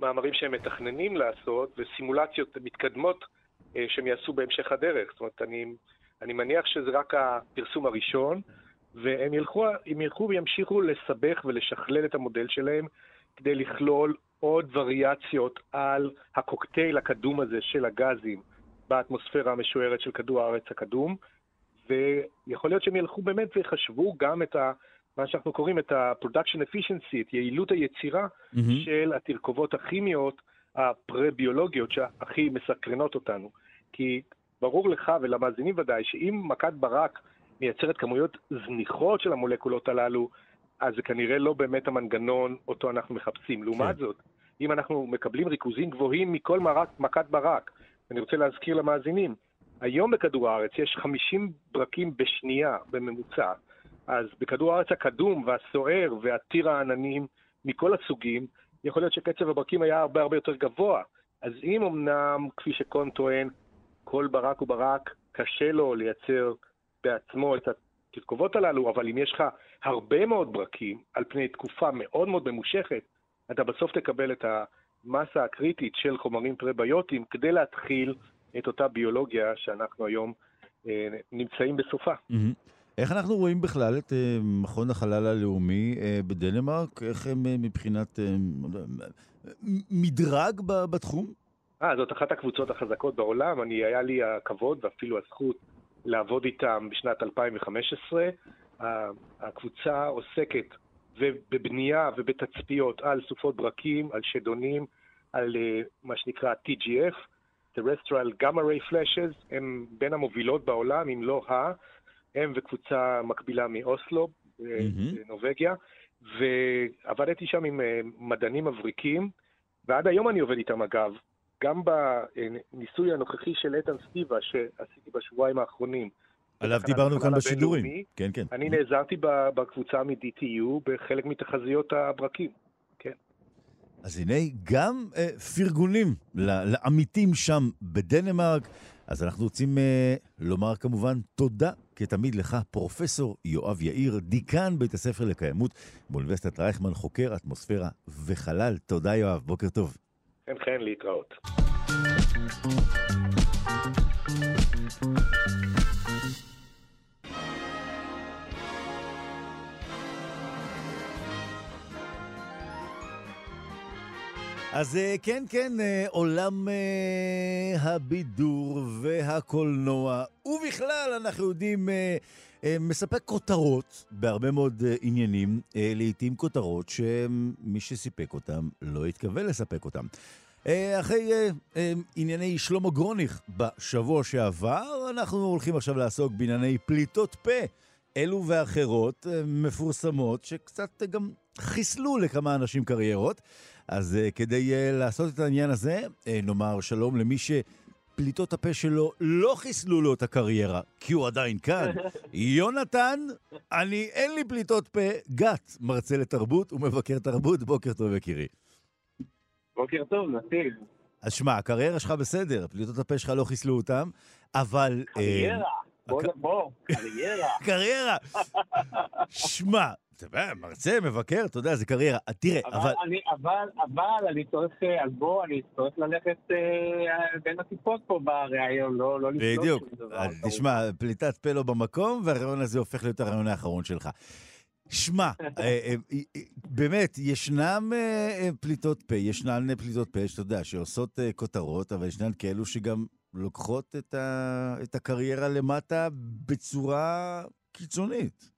מאמרים שהם מתכננים לעשות וסימולציות מתקדמות שהם יעשו בהמשך הדרך. זאת אומרת, אני מניח שזה רק הפרסום הראשון, והם ילכו וימשיכו לסבך ולשכלל את המודל שלהם כדי לכלול עוד וריאציות על הקוקטייל הקדום הזה של הגזים באטמוספירה המשוערת של כדור הארץ הקדום, ויכול להיות שהם ילכו באמת וחשבו גם את מה שאנחנו קוראים את ה-production efficiency, את יעילות היצירה של התרכובות הכימיות הפרה-ביולוגיות שהכי מסקרנות אותנו. כי ברור לך ולמאזינים ודאי שאם מכת ברק מייצרת כמויות זניחות של המולקולות הללו, אז זה כנראה לא באמת המנגנון אותו אנחנו מחפשים. לעומת זאת, אם אנחנו מקבלים ריכוזים גבוהים מכל מכת ברק, אני רוצה להזכיר למאזינים, היום בכדור הארץ יש 50 ברקים בשנייה בממוצע, אז בכדור הארץ הקדום והסוער והטיר העננים מכל הסוגים, יכול להיות שקצב הברקים היה הרבה הרבה יותר גבוה. אז אם אמנם, כפי שקון טוען, כל ברק הוא ברק, קשה לו לייצר בעצמו את התרכובות הללו, אבל אם יש לך הרבה מאוד ברקים על פני תקופה מאוד מאוד ממושכת, אתה בסוף תקבל את המסה הקריטית של חומרים פרביוטיים כדי להתחיל את אותה ביולוגיה שאנחנו היום נמצאים בסופה. איך אנחנו רואים בכלל את מכון החלל הלאומי בדנמרק? איך הם מבחינת מדרג בתחום? זאת אחת הקבוצות החזקות בעולם. היה לי הכבוד ואפילו הזכות לעבוד איתם בשנת 2015. הקבוצה עוסקת בבנייה ובתצפיות על סופות ברקים, על שדונים, על מה שנקרא TGF, terrestrial gamma ray flashes. הם בין המובילות בעולם, אם לא הם וקבוצה מקבילה מאוסלו, נובגיה, ועבדתי שם עם מדענים מבריקים, ועד היום אני עובד איתם אגב, גם בניסוי הנוכחי של איתן סטיבה, שעשיתי בשבועיים האחרונים. עליו דיברנו כאן בשידורים. כן, כן. אני נעזרתי בקבוצה מ-DTU בחלק מתחזיות הברקים. אז הנה גם פרגונים לעמיתים שם בדנמרק. אז אנחנו רוצים לומר כמובן תודה כתמיד לך, פרופסור יואב יאיר, דיקן בית הספר לקיימות באוניברסיטת רייכמן, חוקר אטמוספירה וחלל. תודה יואב, בוקר טוב. כן, להתראות. אז כן, עולם הבידור והקולנוע, ובכלל אנחנו יודעים, מספק כותרות בהרבה מאוד עניינים, לעתים כותרות שמי שסיפק אותם לא יתכוון לספק אותם. אחרי ענייני שלמה גרוניך בשבוע שעבר, אנחנו הולכים עכשיו לעסוק בענייני פליטות פה, אלו ואחרות מפורסמות שקצת גם חיסלו לכמה אנשים קריירות. אז כדי לעשות את העניין הזה, נאמר שלום למי שפליטות הפה שלו לא חיסלו לו את הקריירה, כי הוא עדיין כאן. יונתן, אין לי פליטות פה, גת, מרצה לתרבות ומבקר תרבות. בוקר טוב יקירי. בוקר טוב, נתיב. אז שמע, הקריירה שלך בסדר, פליטות הפה שלך לא חיסלו אותם, אבל... קריירה, בוא, קריירה. קריירה. שמע. מרצה, מבקר, אתה יודע, זה קריירה. תראה, אבל אני צריך, אז בוא, אני צריך ללכת בין הטיפות פה ברעיון, לא לפלוט. בדיוק, תשמע, פליטת פה לא במקום, והרעיון הזה הופך להיות הרעיון האחרון שלך. שמע, באמת, ישנם פליטות פה, שאתה יודע, שעושות כותרות, אבל ישנן כאלו שגם לוקחות את הקריירה למטה בצורה קיצונית.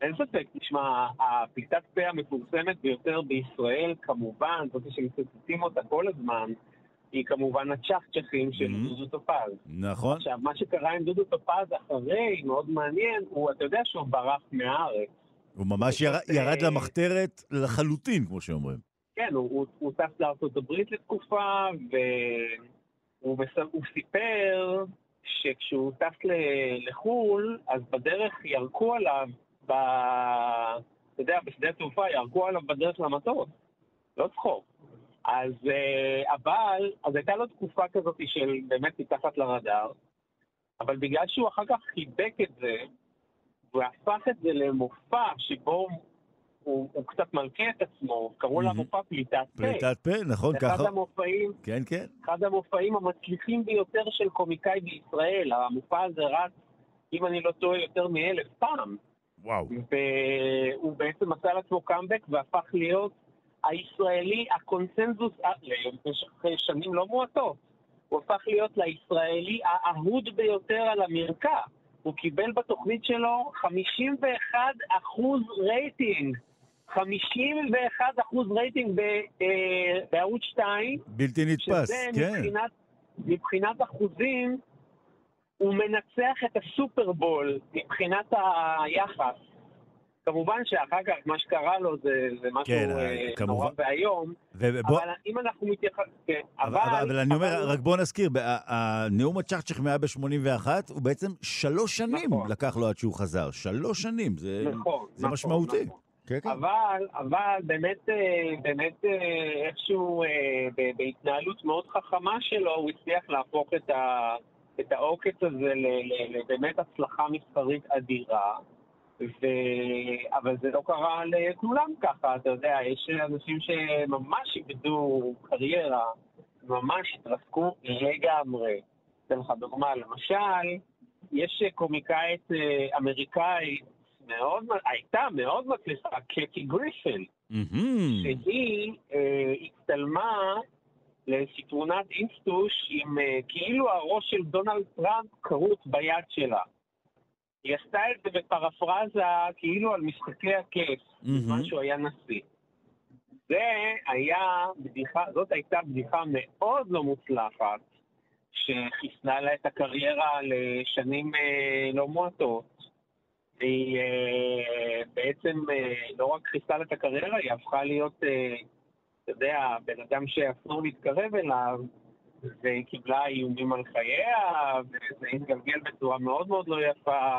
אין ספק, תשמע, הפליטת פה המפורסמת ביותר בישראל, כמובן, זאת שמצטטים אותה כל הזמן, היא כמובן הצ'חצ'חים של דודו טופז. נכון. עכשיו, מה שקרה עם דודו טופז אחרי, מאוד מעניין, הוא, אתה יודע שהוא ברח מהארץ. הוא ממש ירד למחתרת לחלוטין, כמו שאומרים. כן, הוא טס לארצות הברית לתקופה, והוא סיפר שכשהוא טס לחול, אז בדרך ירקו עליו, אתה יודע, בשדה התעופה ירקו עליו בדרך למטוס. לא צחוק. אז הייתה לו תקופה כזאת של באמת מתחת לרדאר, אבל בגלל שהוא אחר כך חיבק את זה, והפך את זה למופע שבו הוא קצת מלכה את עצמו, קראו לה מופע פליטת פה. פליטת פה, נכון, ככה. אחד המופעים המצליחים ביותר של קומיקאי בישראל, המופע הזה רץ, אם אני לא טועה, יותר מ1,000 פעם. וואו. והוא בעצם עשה לעצמו קאמבק והפך להיות הישראלי, הקונסנזוס, במשך שנים לא מועטות, הוא הפך להיות לישראלי האהוד ביותר על המרקע. הוא קיבל בתוכנית שלו 51% רייטינג. 51% רייטינג בערוץ 2. בלתי נתפס, כן. מבחינת אחוזים, הוא מנצח את הסופרבול מבחינת היחס. כמובן שאחר כך מה שקרה לו זה משהו נורא והיום, אבל אם אנחנו מתייחסים... אבל אני אומר, רק בוא נזכיר, הנאום הצ'חצ'ח 181 הוא בעצם 3 שנים לקח לו עד שהוא חזר, 3 שנים, זה משמעותי. אבל באמת איכשהו בהתנהלות מאוד חכמה שלו הוא הצליח להפוך את העוקץ הזה לבאמת הצלחה מסחרית אדירה, אבל זה לא קרה לכולם ככה, אתה יודע, יש אנשים שממש איבדו קריירה, ממש התרסקו לגמרי. אתן לך דוגמה, למשל, יש קומיקאית אמריקאית, הייתה מאוד מצליחה, קטי גריפין, שהיא הצטלמה לסטרונת אינסטוש עם כאילו הראש של דונלד טראמפ קרוץ ביד שלה. היא עשתה את זה בפרפרזה כאילו על משחקי הכיף, בזמן שהוא היה נשיא. זאת הייתה בדיחה מאוד לא מוצלחת, שחיסנה לה את הקריירה לשנים לא מועטות. והיא בעצם לא רק חיסנה לה את הקריירה, היא הפכה להיות, אתה יודע, בן אדם שאסור להתקרב אליו, והיא קיבלה איומים על חייה, וזה התגלגל בצורה מאוד מאוד לא יפה,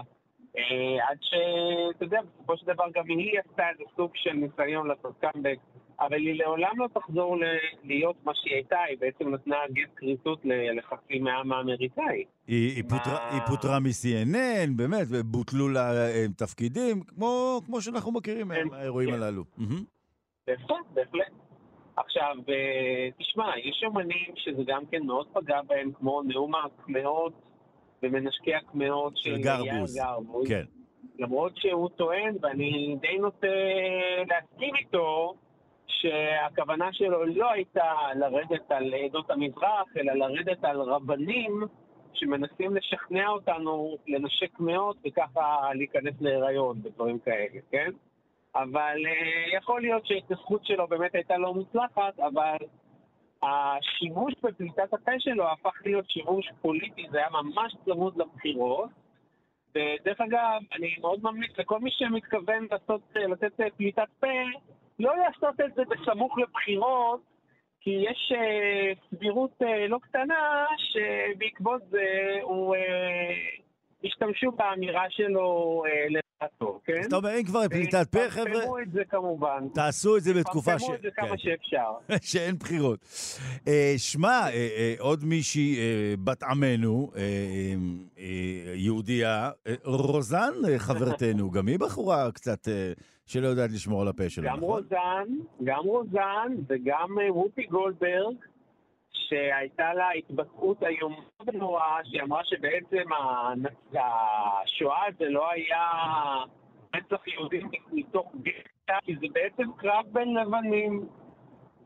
עד שאתה יודע, בסופו של דבר גם היא עשתה איזה סוג של ניסיון לעשות קאמבק, אבל היא לעולם לא תחזור להיות מה שהיא הייתה, היא בעצם נתנה גט קריצות לחצי מהעם האמריקאי. היא פוטרה מ-CNN, באמת, ובוטלו לה תפקידים, כמו שאנחנו מכירים מהאירועים הללו. בהחלט, בהחלט. עכשיו, תשמע, יש אמנים שזה גם כן מאוד פגע בהם, כמו נאום הקמאות ומנשקי הקמאות של גרבוז. כן. למרות שהוא טוען, ואני די נוטה להסכים איתו, שהכוונה שלו לא הייתה לרדת על עדות המזרח, אלא לרדת על רבנים שמנסים לשכנע אותנו לנשק קמאות וככה להיכנס להיריון בדברים כאלה, כן? אבל יכול להיות שההתנסחות שלו באמת הייתה לא מוצלחת, אבל השימוש בפליטת הפה שלו הפך להיות שימוש פוליטי, זה היה ממש צמוד לבחירות, ודרך אגב, אני מאוד ממליץ לכל מי שמתכוון לתת פליטת פה, לא לעשות את זה בסמוך לבחירות, כי יש סבירות לא קטנה שבעקבות זה הוא... השתמשו באמירה שלו לרעתו, כן? זאת אומרת, אין כבר פליטת פה, חבר'ה? תפרסמו את זה כמובן. תעשו את זה בתקופה ש... תפרסמו את זה כמה שאפשר. שאין בחירות. שמע, עוד מישהי בת עמנו, יהודיה, רוזן חברתנו, גם היא בחורה קצת שלא יודעת לשמור על הפה שלו. גם רוזן וגם רופי גולדברג, שהייתה לה התבטאות איומה ונוראה, שאמרה שבעצם השואה זה לא היה רצח יהודים מתוך גטו, כי זה בעצם קרב בין לבנים.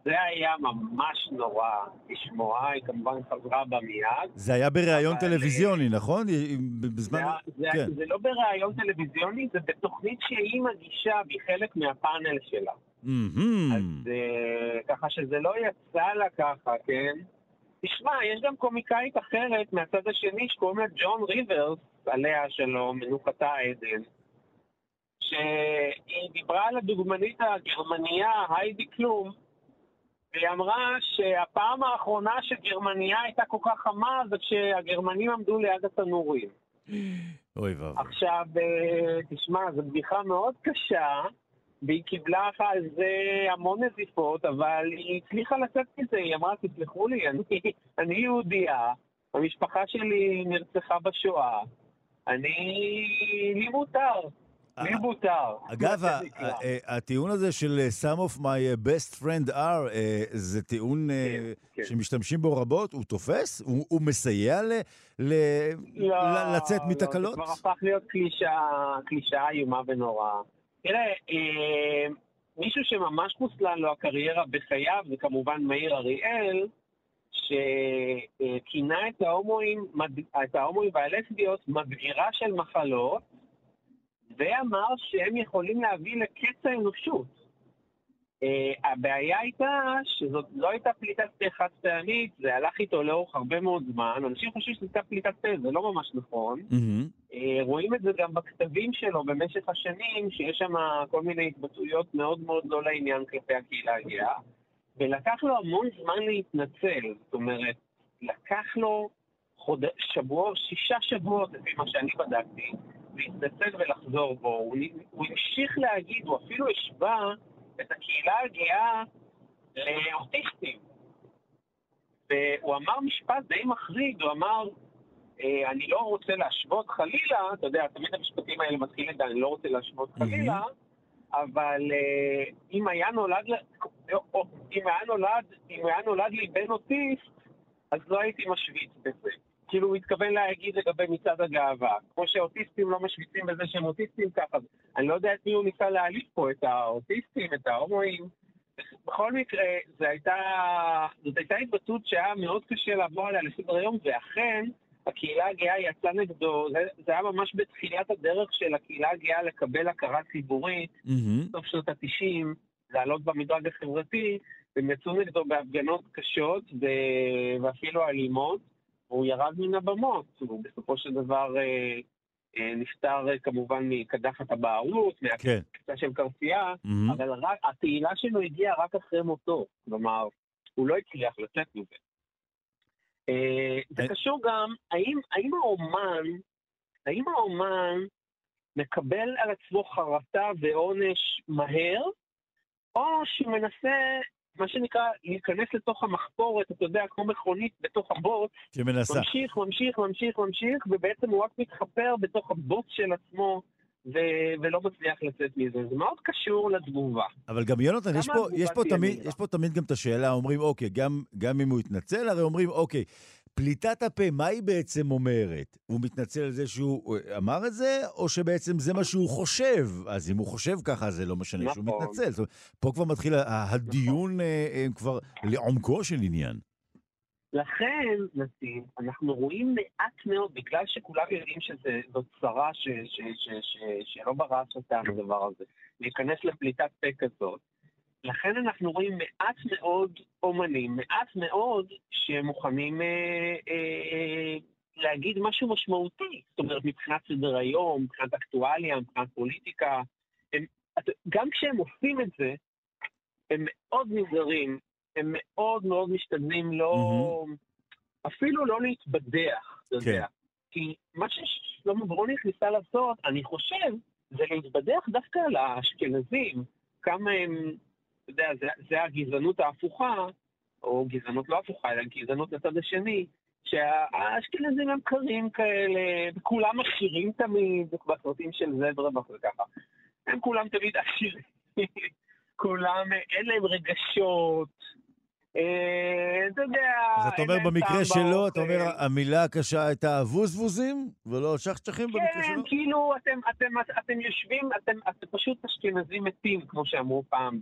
זה היה ממש נורא, לשמוע, היא כמובן חזרה בה מיד. זה היה בראיון טלוויזיוני, נכון? זה לא בראיון טלוויזיוני, זה בתוכנית שהיא מגישה בחלק מהפאנל שלה. אז ככה שזה לא יצא לה ככה, כן? תשמע, יש גם קומיקאית אחרת מהצד השני שקוראים לה ג'ון ריברס, עליה שלו, מנוחתה עדן. שהיא דיברה על הדוגמנית הגרמניה, היידי קלום, והיא אמרה שהפעם האחרונה שגרמניה הייתה כל כך חמה, זה כשהגרמנים עמדו ליד התנורים. אוי ואבוי. עכשיו, תשמע, זו בדיחה מאוד קשה, והיא קיבלה על זה המון נזיפות, אבל היא הצליחה לצאת מזה, היא אמרה, תסלחו לי, אני יהודייה, המשפחה שלי נרצחה בשואה, לי מותר. אגב, הטיעון הזה של some of my best friend are, זה טיעון שמשתמשים בו רבות, הוא תופס? הוא מסייע לצאת מתקלות? זה כבר הפך להיות קלישה איומה ונורא. תראה, מישהו שממש חוסלן לו הקריירה בחייו, זה כמובן מאיר אריאל, שכינה את ההומואים והלסביות מדגירה של מחלות, ואמר שהם יכולים להביא לקץ האנושות. הבעיה הייתה שזאת לא הייתה פליטת פה חד פעמית, זה הלך איתו לאורך הרבה מאוד זמן, אנשים חושבים שזאת הייתה פליטת פה, זה לא ממש נכון. רואים את זה גם בכתבים שלו במשך השנים, שיש שם כל מיני התבטאויות מאוד מאוד לא לעניין כלפי הקהילה הגאה, ולקח לו המון זמן להתנצל, זאת אומרת, לקח לו שישה שבועות, לפי מה שאני בדקתי, להתנצל ולחזור בו. הוא המשיך להגיד, הוא אפילו השווה את הקהילה הגאה לאוטיסטים. והוא אמר משפט די מחריד, הוא אמר, אני לא רוצה להשוות חלילה, אתה יודע, תמיד המשפטים האלה מתחילים את זה, אני לא רוצה להשוות חלילה, אבל אם היה נולד לי בן אוטיסט, אז לא הייתי משוויץ בזה. כאילו הוא התכוון להגיד לגבי מצד הגאווה. כמו שהאוטיסטים לא משוויצים בזה שהם אוטיסטים ככה. אני לא יודע את מי הוא ניסה להעליף פה, את האוטיסטים, את ההומואים. בכל מקרה, זאת הייתה התבטאות שהיה מאוד קשה לעבור עליה לסדר היום, ואכן, הקהילה הגאה יצאה נגדו. זה היה ממש בתחילת הדרך של הקהילה הגאה לקבל הכרה ציבורית, סוף שנות ה-90, לעלות במדרג החברתי, והם יצאו נגדו בהפגנות קשות ואפילו אלימות. הוא ירד מן הבמות, הוא בסופו של דבר נפטר כמובן מקדחת הבערות, מהקצה של קרפייה, אבל התהילה שלו הגיעה רק אחרי מותו, כלומר, הוא לא הצליח לצאת מזה. זה קשור גם, האם האומן מקבל על עצמו חרטה ועונש מהר, או שמנסה מה שנקרא, להיכנס לתוך המחפורת, אתה יודע, כמו מכונית בתוך הבוץ, ממשיך, ובעצם הוא רק מתחפר בתוך הבוץ של עצמו, ולא מצליח לצאת מזה. זה מאוד קשור לתגובה. אבל גם יונתן, יש פה תמיד גם את השאלה, אומרים, אוקיי, גם אם הוא התנצל, הרי אומרים, אוקיי, פליטת הפה, מה היא בעצם אומרת? הוא מתנצל על זה שהוא אמר את זה, או שבעצם זה מה שהוא חושב? אז אם הוא חושב ככה, זה לא משנה שהוא מתנצל. זאת אומרת, פה כבר מתחיל הדיון כבר לעומקו של עניין. לכן, נתיב, אנחנו רואים מעט מאוד, בגלל שכולם יודעים שזו צרה שלא ברעש אותה הדבר הזה, להיכנס לפליטת פה כזאת. לכן אנחנו רואים מעט מאוד אומנים, מעט מאוד שמוכנים להגיד משהו משמעותי. זאת אומרת, מבחינת סדר היום, מבחינת אקטואליה, מבחינת פוליטיקה. גם כשהם עושים את זה, הם מאוד נזהרים, הם מאוד מאוד משתדלים אפילו לא להתבדח, אתה יודע. כי מה ששלמה ברוני ניסה לעשות, אני חושב, זה להתבדח דווקא על האשכנזים, כמה הם... אתה יודע, זה הגזענות ההפוכה, או גזענות לא הפוכה, אלא גזענות לצד השני, שהאשכנזים הם קרים כאלה, וכולם עשירים תמיד, בסרטים של זברבך וככה. הם כולם תמיד עשירים. כולם, אין להם רגשות. אתה יודע... אז אתה אומר במקרה שלו, אתה אומר, המילה הקשה הייתה ווזבוזים, ולא שחצ'חים במקרה שלו? כן, כאילו אתם יושבים, אתם פשוט אשכנזים מתים, כמו שאמרו פעם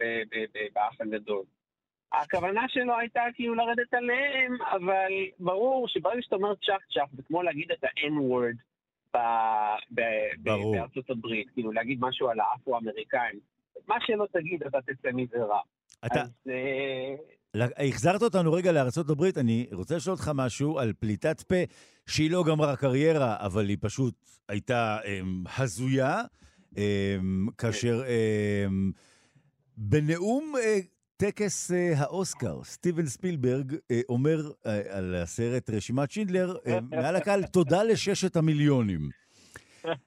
באח הגדול. הכוונה שלו הייתה כאילו לרדת עליהם, אבל ברור שברגע שאתה אומר צ'ח צ'ח, זה כמו להגיד את ה-N-word בארצות הברית, כאילו להגיד משהו על האפרו-אמריקאים. מה שלא תגיד, אתה תצא מזה רע. החזרת אותנו רגע לארצות הברית, אני רוצה לשאול אותך משהו על פליטת פה, שהיא לא גמרה קריירה, אבל היא פשוט הייתה הזויה, כאשר בנאום טקס האוסקר, סטיבן ספילברג אומר על הסרט רשימת שינדלר, מעל הקהל, תודה לששת המיליונים.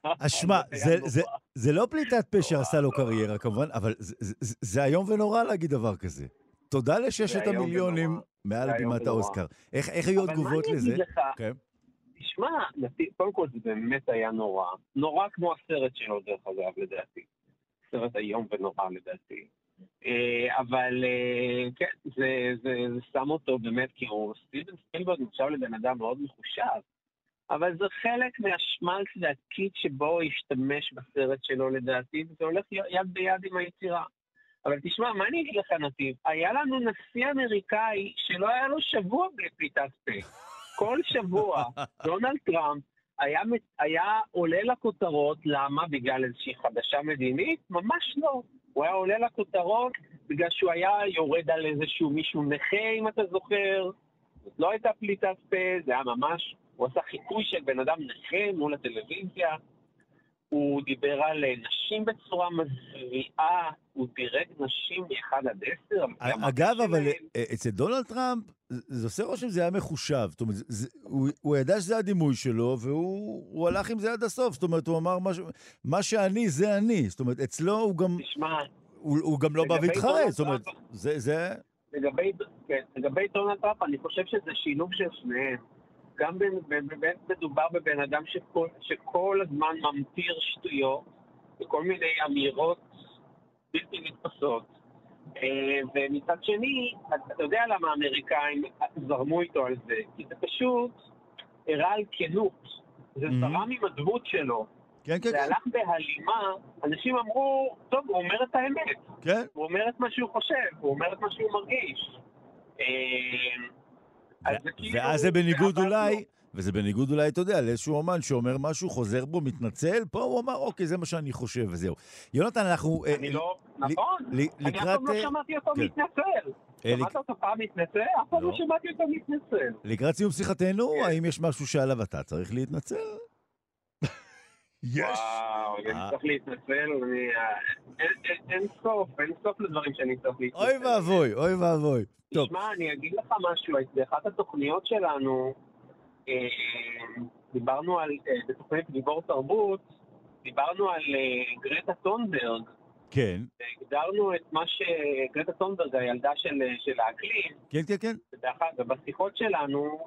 אשמה, זה לא פליטת פה שעשה לו קריירה כמובן, אבל זה היום ונורא להגיד דבר כזה. תודה לששת המיליונים מעל בימת האוסקר. איך היו תגובות לזה? תשמע, קודם כל זה באמת היה נורא. נורא כמו הסרט שלו דרך אגב לדעתי. סרט היום ונורא לדעתי. אבל כן, זה שם אותו באמת כאילו, סטיבן ספילברג נחשב לבן אדם מאוד מחושב, אבל זה חלק מהשמלט לדעתי שבו הוא השתמש בסרט שלו לדעתי, וזה הולך יד ביד עם היצירה. אבל תשמע, מה אני אגיד לך נתיב? היה לנו נשיא אמריקאי שלא היה לו שבוע בלי פליטת פה. כל שבוע דונלד טראמפ היה עולה לכותרות, למה? בגלל איזושהי חדשה מדינית? ממש לא. הוא היה עולה לכותרות בגלל שהוא היה יורד על איזשהו מישהו נכה, אם אתה זוכר. זאת לא הייתה פליטת פה, זה היה ממש... הוא עשה חיכוי של בן אדם נכה מול הטלוויזיה. הוא דיבר על נשים בצורה מזריעה, הוא דירק נשים מ-1-10. אגב, אבל אצל דונלד טראמפ, זה עושה רושם, זה היה מחושב. זאת אומרת, הוא ידע שזה הדימוי שלו, והוא הלך עם זה עד הסוף. זאת אומרת, הוא אמר, מה שאני, זה אני. זאת אומרת, אצלו הוא גם לא בא והתחרט. זאת אומרת, זה... לגבי דונלד טראמפ, אני חושב שזה שילוב של שניהם. גם באמת מדובר בבן אדם שכל הזמן ממטיר שטויות וכל מיני אמירות בלתי נתפסות. ומצד שני, אתה יודע למה האמריקאים זרמו איתו על זה? כי זה פשוט הראה על כנות. זה זרם עם הדמות שלו. זה הלך בהלימה. אנשים אמרו, טוב, הוא אומר את האמת. הוא אומר את מה שהוא חושב, הוא אומר את מה שהוא מרגיש. ואז זה בניגוד אולי, וזה בניגוד אולי, אתה יודע, לאיזשהו אומן שאומר משהו, חוזר בו, מתנצל, פה הוא אמר, אוקיי, זה מה שאני חושב, וזהו. יונתן, אנחנו... אני לא... נכון, אני אף פעם לא שמעתי אותו מתנצל. שמעת אותו פעם מתנצל? אף פעם לא שמעתי אותו מתנצל. לקראת סיום שיחתנו, האם יש משהו שעליו אתה צריך להתנצל? יש! וואו, אני צריך להתנצל, אין סוף לדברים שאני צריך להתנצל. אוי ואבוי, אוי ואבוי. תשמע, אני אגיד לך משהו, באחת התוכניות שלנו, דיברנו על, בתוכנית דיבור תרבות, דיברנו על גרטה טונברג. כן. הגדרנו את מה שגרטה טונברג, הילדה של האקלים. כן, כן, כן. ובשיחות שלנו,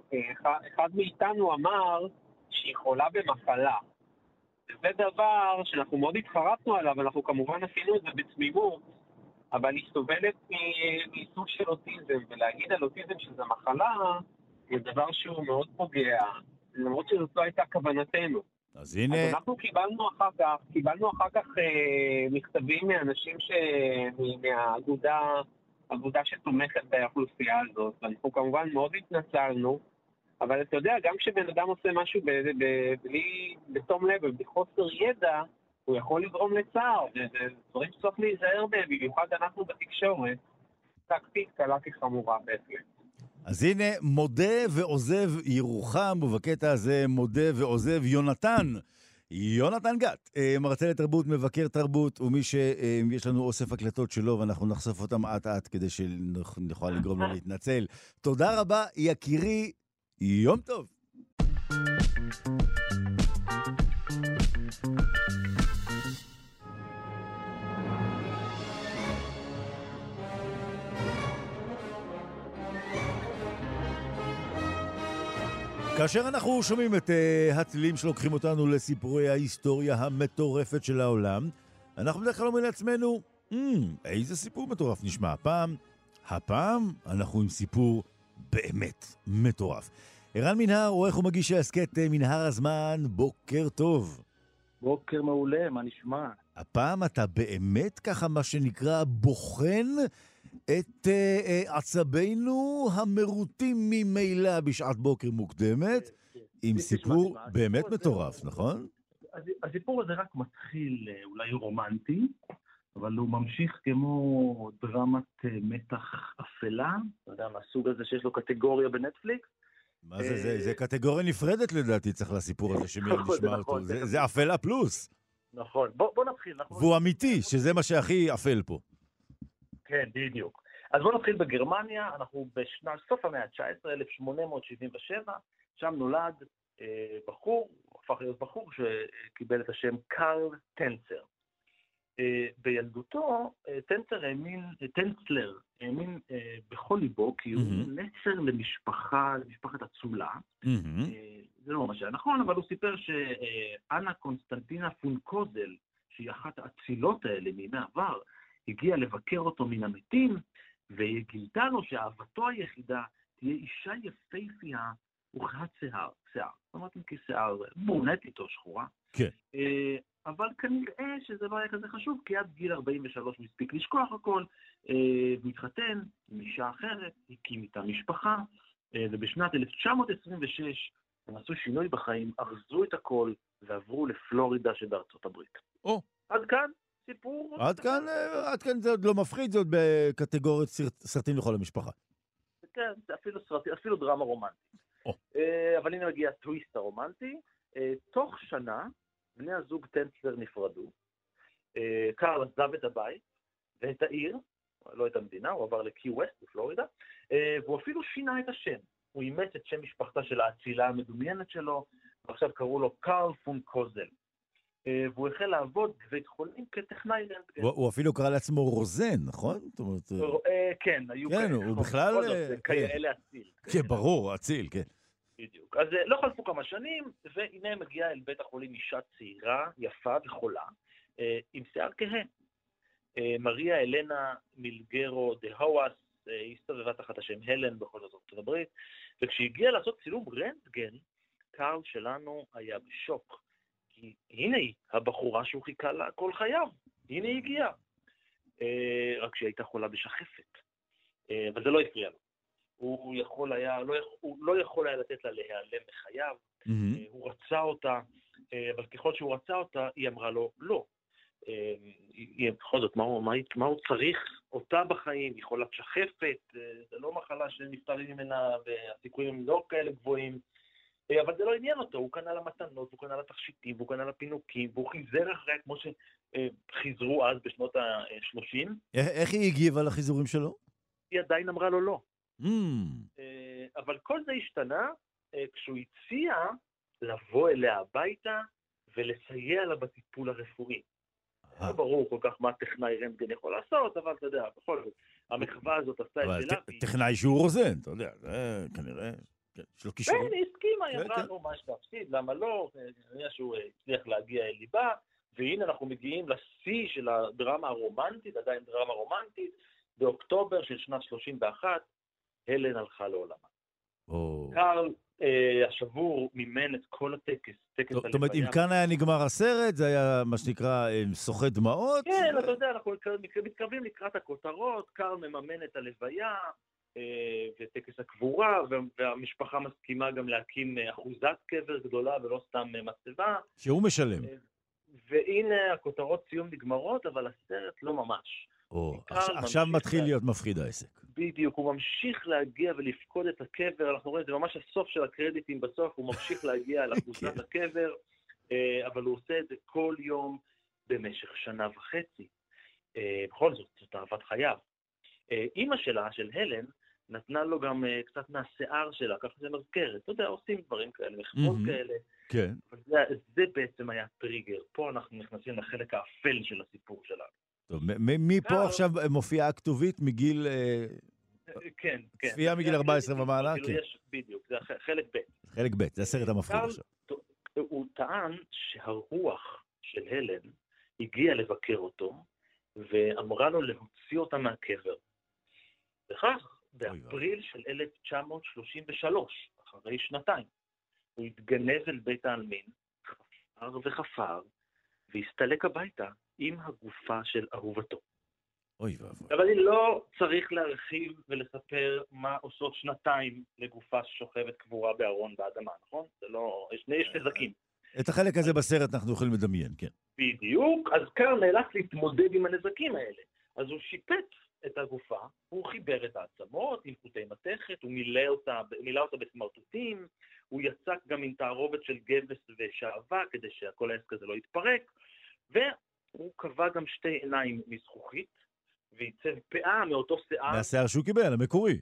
אחד מאיתנו אמר שהיא חולה במחלה. זה דבר שאנחנו מאוד התחרטנו עליו, אנחנו כמובן עשינו את זה בתמימות, אבל היא סובלת מסוג של אוטיזם, ולהגיד על אוטיזם שזה מחלה, זה דבר שהוא מאוד פוגע, למרות שזאת לא הייתה כוונתנו. אז הנה... אז אנחנו קיבלנו אחר כך מכתבים מאנשים מהאגודה שתומכת באוכלוסייה הזאת, ואנחנו כמובן מאוד התנצלנו, אבל אתה יודע, גם כשבן אדם עושה משהו בלי בתום לב ובחוסר ידע, הוא יכול לגרום לצער, וזה דברים שצריך להיזהר בהם, במיוחד אנחנו בתקשורת, טקטית קלה כחמורה בהחלט. אז הנה, מודה ועוזב ירוחם, ובקטע הזה מודה ועוזב יונתן גת, מרצה לתרבות, מבקר תרבות, ומי שיש לנו אוסף הקלטות שלו, ואנחנו נחשוף אותם עט-עט כדי שנוכל לגרום לו להתנצל. תודה רבה, יקירי. יום טוב. כאשר אנחנו שומעים את הצלילים שלוקחים אותנו לסיפורי ההיסטוריה המטורפת של העולם, אנחנו בדרך כלל אומרים לעצמנו, איזה סיפור מטורף נשמע הפעם. הפעם אנחנו עם סיפור באמת מטורף. ערן מנהר, עורך ומגיש ההסכת מנהר הזמן, בוקר טוב. בוקר מעולה, מה נשמע? הפעם אתה באמת ככה מה שנקרא בוחן את עצבינו המרוטים ממילא בשעת בוקר מוקדמת, עם סיפור באמת מטורף, נכון? הסיפור הזה רק מתחיל אולי רומנטי, אבל הוא ממשיך כמו דרמת מתח אפלה, אתה יודע, מהסוג הזה שיש לו קטגוריה בנטפליקס. מה זה? זה קטגוריה נפרדת לדעתי צריך לסיפור הזה שמיד נשמע אותו. זה אפלה פלוס. נכון, בוא נתחיל. והוא אמיתי, שזה מה שהכי אפל פה. כן, בדיוק. אז בוא נתחיל בגרמניה, אנחנו בשנת סוף המאה ה-19, 1877, שם נולד בחור, הפך להיות בחור שקיבל את השם קרל טנצלר. בילדותו, טנצלר האמין בכל ליבו, כי הוא נצר למשפחת אצולה. זה לא ממש נכון, אבל הוא סיפר שאנה קונסטנטינה פונקוזל, שהיא אחת האצילות האלה מהעבר, הגיעה לבקר אותו מן המתים, והיא גילתה לו שאהבתו היחידה תהיה אישה יפהפייה וכחת שיער. זאת אומרת, כי שיער מורנט איתו שחורה. כן. אבל כנראה שזה לא היה כזה חשוב, כי עד גיל 43 מספיק לשכוח הכל, והתחתן עם אישה אחרת, הקים איתה משפחה, ובשנת 1926 הם עשו שינוי בחיים, ארזו את הכל, ועברו לפלורידה שבארצות הברית. עד כאן סיפור. עד כאן זה עוד לא מפחיד, זה עוד בקטגוריית סרטים לכל המשפחה. כן, זה אפילו דרמה רומנטית. אבל הנה מגיע הטוויסט הרומנטי. תוך שנה, בני הזוג טנצלר נפרדו, קרל עזב את הבית ואת העיר, לא את המדינה, הוא עבר לקיו-ווסט בפלורידה, והוא אפילו שינה את השם. הוא אימץ את שם משפחתה של האצילה המדומיינת שלו, ועכשיו קראו לו קרל פונקוזל. והוא החל לעבוד בבית חולים כטכנאי רנטגן. הוא אפילו קרא לעצמו רוזן, נכון? כן, היו בכלל כאלה אציל. כן, ברור, אציל, כן. בדיוק. אז לא חלפו כמה שנים, והנה מגיעה אל בית החולים אישה צעירה, יפה וחולה, עם שיער כהה. מריה אלנה מילגרו דה הוואס, היא הסתובבה תחת השם הלן בכל זאת הברית, וכשהגיעה לעשות צילום רנטגן, קרל שלנו היה בשוק. כי הנה היא, הבחורה שהוא חיכה לה כל חייו. הנה היא הגיעה. רק שהיא הייתה חולה בשחפת. וזה לא הפריע לו. הוא לא יכול היה לתת לה להיעלם מחייו, הוא רצה אותה, אבל ככל שהוא רצה אותה, היא אמרה לו, לא. בכל זאת, מה הוא צריך אותה בחיים? היא חולת שחפת, זה לא מחלה שנפטרים ממנה, והסיכויים לא כאלה גבוהים, אבל זה לא עניין אותו, הוא קנה לה מתנות, הוא קנה לה תכשיטים, הוא קנה לה פינוקים, והוא חיזר אחריה כמו שחיזרו אז בשנות ה-30. איך היא הגיבה לחיזורים שלו? היא עדיין אמרה לו לא. אבל כל זה השתנה כשהוא הציע לבוא אליה הביתה ולסייע לה בטיפול הרפואי. לא ברור כל כך מה טכנאי רנטגן יכול לעשות, אבל אתה יודע, בכל זאת, המחווה הזאת עשתה את שלה. טכנאי שהוא רוזן, אתה יודע, זה כנראה, יש לו קישור. כן, הסכימה, היא אמרה, נו, מה יש להפסיד, למה לא? נראה שהוא הצליח להגיע אל ליבה, והנה אנחנו מגיעים לשיא של הדרמה הרומנטית, עדיין דרמה רומנטית, באוקטובר של שנת 31, הלן הלכה לעולמה. קרל השבור מימן את כל הטקס. זאת אומרת, אם כאן היה נגמר הסרט, זה היה מה שנקרא סוחי דמעות? כן, אתה יודע, אנחנו מתקרבים לקראת הכותרות, קרל מממן את הלוויה וטקס הקבורה, והמשפחה מסכימה גם להקים אחוזת קבר גדולה ולא סתם מצבה. שהוא משלם. והנה הכותרות סיום נגמרות, אבל הסרט לא ממש. עכשיו מתחיל להיות מפחיד העסק. בדיוק, הוא ממשיך להגיע ולפקוד את הקבר, אנחנו רואים, זה ממש הסוף של הקרדיטים בסוף, הוא ממשיך להגיע לאחוזת הקבר, אבל הוא עושה את זה כל יום במשך שנה וחצי. בכל זאת, זאת אהבת חייו. אימא שלה, של הלן, נתנה לו גם קצת מהשיער שלה, ככה זה מזכרת. אתה יודע, עושים דברים כאלה, מחמות כאלה. כן. זה בעצם היה טריגר. פה אנחנו נכנסים לחלק האפל של הסיפור שלנו. טוב, מפה עכשיו מופיעה הכתובית מגיל... כן, כן. צפייה מגיל 14 ומעלה? כן. בדיוק, זה חלק ב'. חלק ב', זה הסרט המפחיד עכשיו. הוא טען שהרוח של הלן הגיעה לבקר אותו, ואמרה לו להוציא אותה מהקבר. וכך, באפריל של 1933, אחרי שנתיים, הוא התגנב אל בית העלמין, חפר וחפר, והסתלק הביתה עם הגופה של אהובתו. אבל אני לא צריך להרחיב ולספר מה עושות שנתיים לגופה ששוכבת קבורה בארון באדמה, נכון? זה לא, יש נזקים. את החלק הזה בסרט אנחנו יכולים לדמיין, כן. בדיוק, אז קר נאלץ להתמודד עם הנזקים האלה. אז הוא שיפט את הגופה, הוא חיבר את העצמות עם חוטי מתכת, הוא מילא אותה בסמרטוטים, הוא יצק גם עם תערובת של גבס ושעווה, כדי שהכל העסק הזה לא יתפרק, והוא קבע גם שתי עיניים מזכוכית, וייצב פאה מאותו שיער. מהשיער שהוא קיבל, המקורי.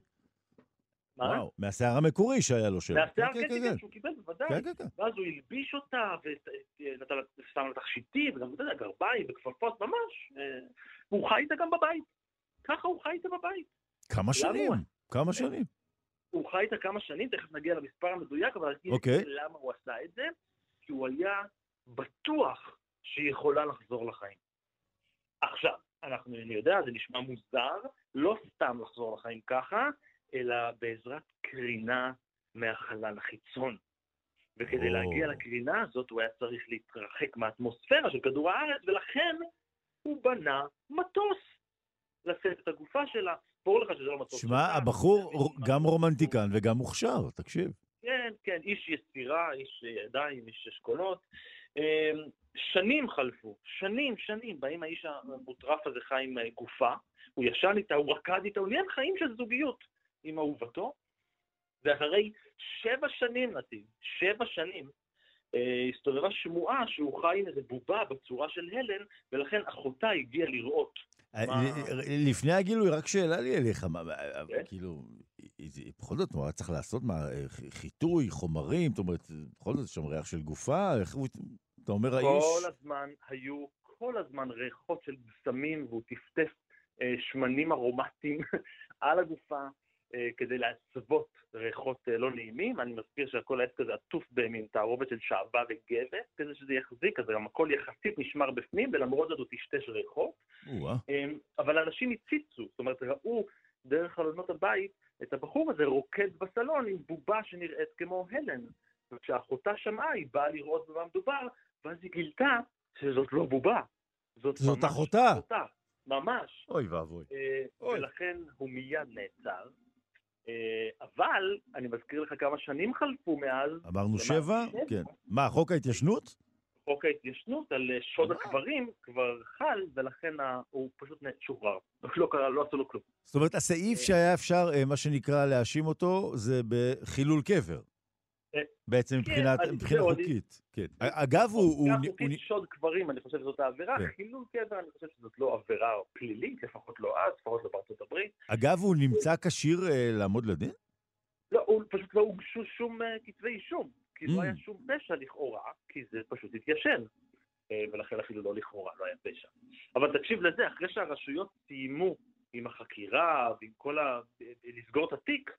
מה? וואו, מהשיער המקורי שהיה לו שם. מהשיער כן, שהוא קיבל בוודאי. כן. ואז הוא הלביש אותה, ושם לה תכשיטים, וגם גרביים וכפפות, ממש. והוא חי איתה גם בבית. ככה הוא חי איתה בבית. כמה שנים? כמה שנים? הוא חי איתה כמה שנים, תכף נגיע למספר המדויק, אבל נגיד למה הוא עשה את זה, כי הוא היה בטוח שהיא יכולה לחזור לחיים. עכשיו. אני יודע, זה נשמע מוזר, לא סתם לחזור לחיים ככה, אלא בעזרת קרינה מהחלל החיצון. וכדי להגיע לקרינה הזאת, הוא היה צריך להתרחק מהאטמוספירה של כדור הארץ, ולכן הוא בנה מטוס לשאת את הגופה שלה. ברור לך שזה לא מטוס. שמע, הבחור גם רומנטיקן וגם מוכשר, תקשיב. כן, איש יצירה, איש ידיים, איש אשכולות. שנים חלפו, שנים, באים האיש המוטרף הזה חי עם גופה, הוא ישן איתה, הוא רקד איתה, הוא נהיה חיים של זוגיות עם אהובתו, ואחרי 7 שנים, נתיב, 7 שנים, הסתובבה שמועה שהוא חי עם איזה בובה בצורה של הלן, ולכן אחותה הגיעה לראות. לפני הגילוי, רק שאלה לי אליך, כאילו, בכל זאת, הוא צריך לעשות חיתוי, חומרים, זאת אומרת, בכל זאת, שם ריח של גופה, אתה אומר האיש... כל הזמן היו ריחות של בשמים, והוא טפטף שמנים ארומטיים על הגופה, כדי להסוות ריחות לא נעימים. אני מזכיר שהכל העץ כזה עטוף במין תערובת של שעבה וגבת, כזה שזה יחזיק, אז גם הכל יחסית נשמר בפנים, ולמרות זאת הוא תשתש ריחות. אבל אנשים הציצו, זאת אומרת, ראו דרך חלונות הבית את הבחור הזה רוקד בסלון עם בובה שנראית כמו הלן. וכשאחותה שמעה, היא באה לראות במה מדובר, ואז היא גילתה שזאת לא בובה. זאת אחותה. ממש. אוי ואבוי. ולכן הוא מיד נעצר. אבל, אני מזכיר לך כמה שנים חלפו מאז... אמרנו 7? כן. מה, חוק ההתיישנות? חוק ההתיישנות על שוד הקברים כבר חל, ולכן הוא פשוט שוחרר. לא עשו לו כלום. זאת אומרת, הסעיף שהיה אפשר, מה שנקרא, להאשים אותו, זה בחילול קבר. בעצם מבחינה חוקית. אגב, הוא... חוקית שוד קברים, אני חושב שזאת העבירה. חילול קבר, אני חושב שזאת לא עבירה פלילית, לפחות לא אז, לפחות לא בארצות הברית. אגב, הוא נמצא כשיר לעמוד לדין? לא, הוא פשוט לא הוגשו שום כתבי אישום, כי לא היה שום פשע לכאורה, כי זה פשוט התיישן. ולכן אפילו לא לכאורה, לא היה פשע. אבל תקשיב לזה, אחרי שהרשויות סיימו עם החקירה, ועם כל ה... לסגור את התיק,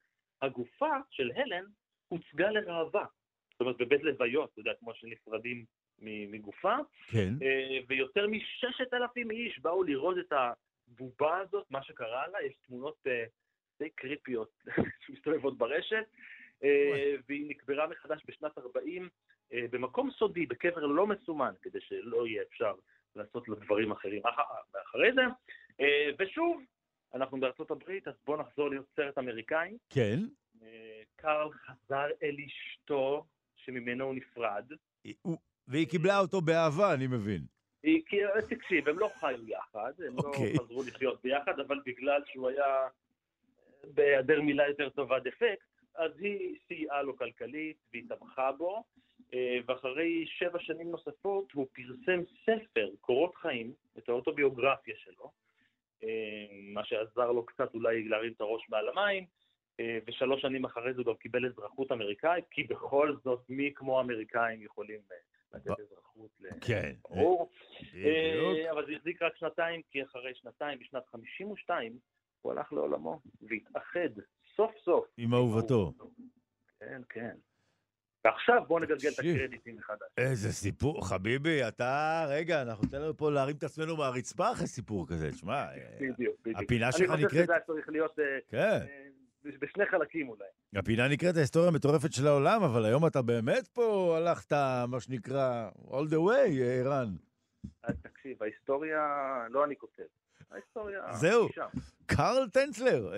הגופה של הלן הוצגה לראווה, זאת אומרת בבית לוויות, אתה יודע, כמו שנפרדים מגופה, כן. ויותר מ6,000 איש באו לראות את הבובה הזאת, מה שקרה לה, יש תמונות די קריפיות שמסתובבות ברשת, והיא נקברה מחדש בשנת 40, במקום סודי, בקבר לא מסומן, כדי שלא יהיה אפשר לעשות לו דברים אחרים אחרי זה, ושוב, אנחנו בארצות הברית, אז בואו נחזור להיות סרט אמריקאי. כן. קרל חזר אל אשתו, שממנו הוא נפרד. והיא קיבלה אותו באהבה, אני מבין. תקשיב, הם לא חיו יחד, הם לא חזרו לחיות ביחד, אבל בגלל שהוא היה בהיעדר מילה יותר טובה דפקט, אז היא סייעה לו כלכלית, והיא תמכה בו, ואחרי 7 שנים נוספות, הוא פרסם ספר, קורות חיים, את האוטוביוגרפיה שלו, מה שעזר לו קצת אולי להרים את הראש מעל המים, ו3 שנים אחרי זה הוא גם קיבל אזרחות אמריקאית, כי בכל זאת מי כמו אמריקאים יכולים לתת אזרחות לאור. אבל זה החזיק רק 2 שנים, כי אחרי 2 שנים, בשנת 52, הוא הלך לעולמו והתאחד סוף סוף. עם אהובתו. כן. ועכשיו בואו נגלגל את הקרדיטים מחדש. איזה סיפור, חביבי, אתה, רגע, אנחנו תן לנו פה להרים את עצמנו מהרצפה אחרי סיפור כזה, תשמע, הפינה שלך נקראת... אני חושב שזה צריך להיות בשני חלקים אולי. הפינה נקראת ההיסטוריה המטורפת של העולם, אבל היום אתה באמת פה הלכת, מה שנקרא, all the way, אירן. תקשיב, ההיסטוריה, לא אני כותב. ההיסטוריה... זהו, קרל טנצלר,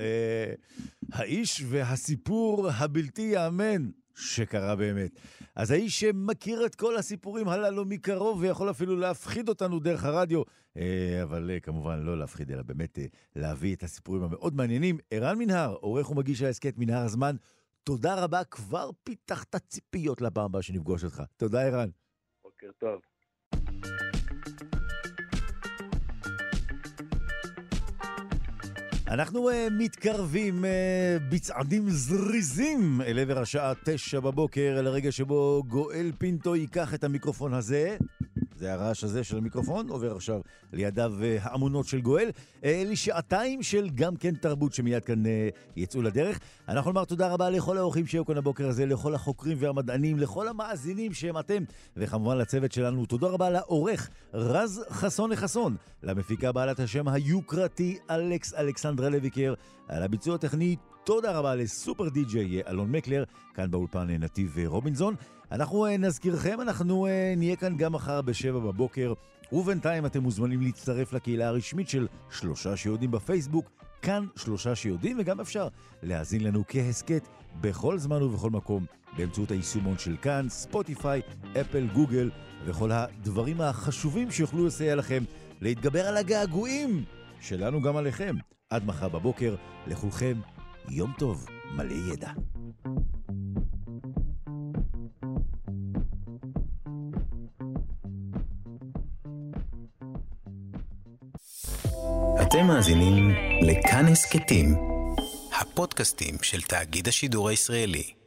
האיש והסיפור הבלתי יאמן שקרה באמת. אז האיש שמכיר את כל הסיפורים הללו מקרוב, ויכול אפילו להפחיד אותנו דרך הרדיו, אבל כמובן לא להפחיד, אלא באמת להביא את הסיפורים המאוד מעניינים. ערן מנהר, עורך ומגיש ההסכת מנהר הזמן, תודה רבה, כבר פיתחת ציפיות לפעם הבאה שנפגוש אותך. תודה ערן. בוקר טוב. אנחנו מתקרבים בצעדים זריזים אל עבר השעה 9:00, אל הרגע שבו גואל פינטו ייקח את המיקרופון הזה, זה הרעש הזה של המיקרופון, עובר עכשיו לידיו האמונות של גואל, לשעתיים של גם כן תרבות שמיד כאן יצאו לדרך. אנחנו נאמר תודה רבה לכל האורחים שהיו כאן הבוקר הזה, לכל החוקרים והמדענים, לכל המאזינים שהם אתם, וכמובן לצוות שלנו. תודה רבה לעורך רז חסון החסון, למפיקה בעלת השם היוקרתי אלכסנדרה לויקר, על הביצוע הטכני תודה רבה לסופר די-ג'יי אלון מקלר, כאן באולפן נתיב רובינזון. אנחנו נזכירכם, אנחנו נהיה כאן גם מחר 7:00, ובינתיים אתם מוזמנים להצטרף לקהילה הרשמית של 3 שיודעים בפייסבוק, כאן 3 שיודעים, וגם אפשר להאזין לנו כהסקט בכל זמן ובכל מקום, באמצעות היישומון של כאן, ספוטיפיי, אפל, גוגל, וכל הדברים החשובים שיוכלו לסייע לכם להתגבר על הגעגועים שלנו גם עליכם. עד מחר 7:00, לכולכם יום טוב מלא ידע. אתם מאזינים לכאן הסקטים, הפודקאסטים של תאגיד השידור הישראלי.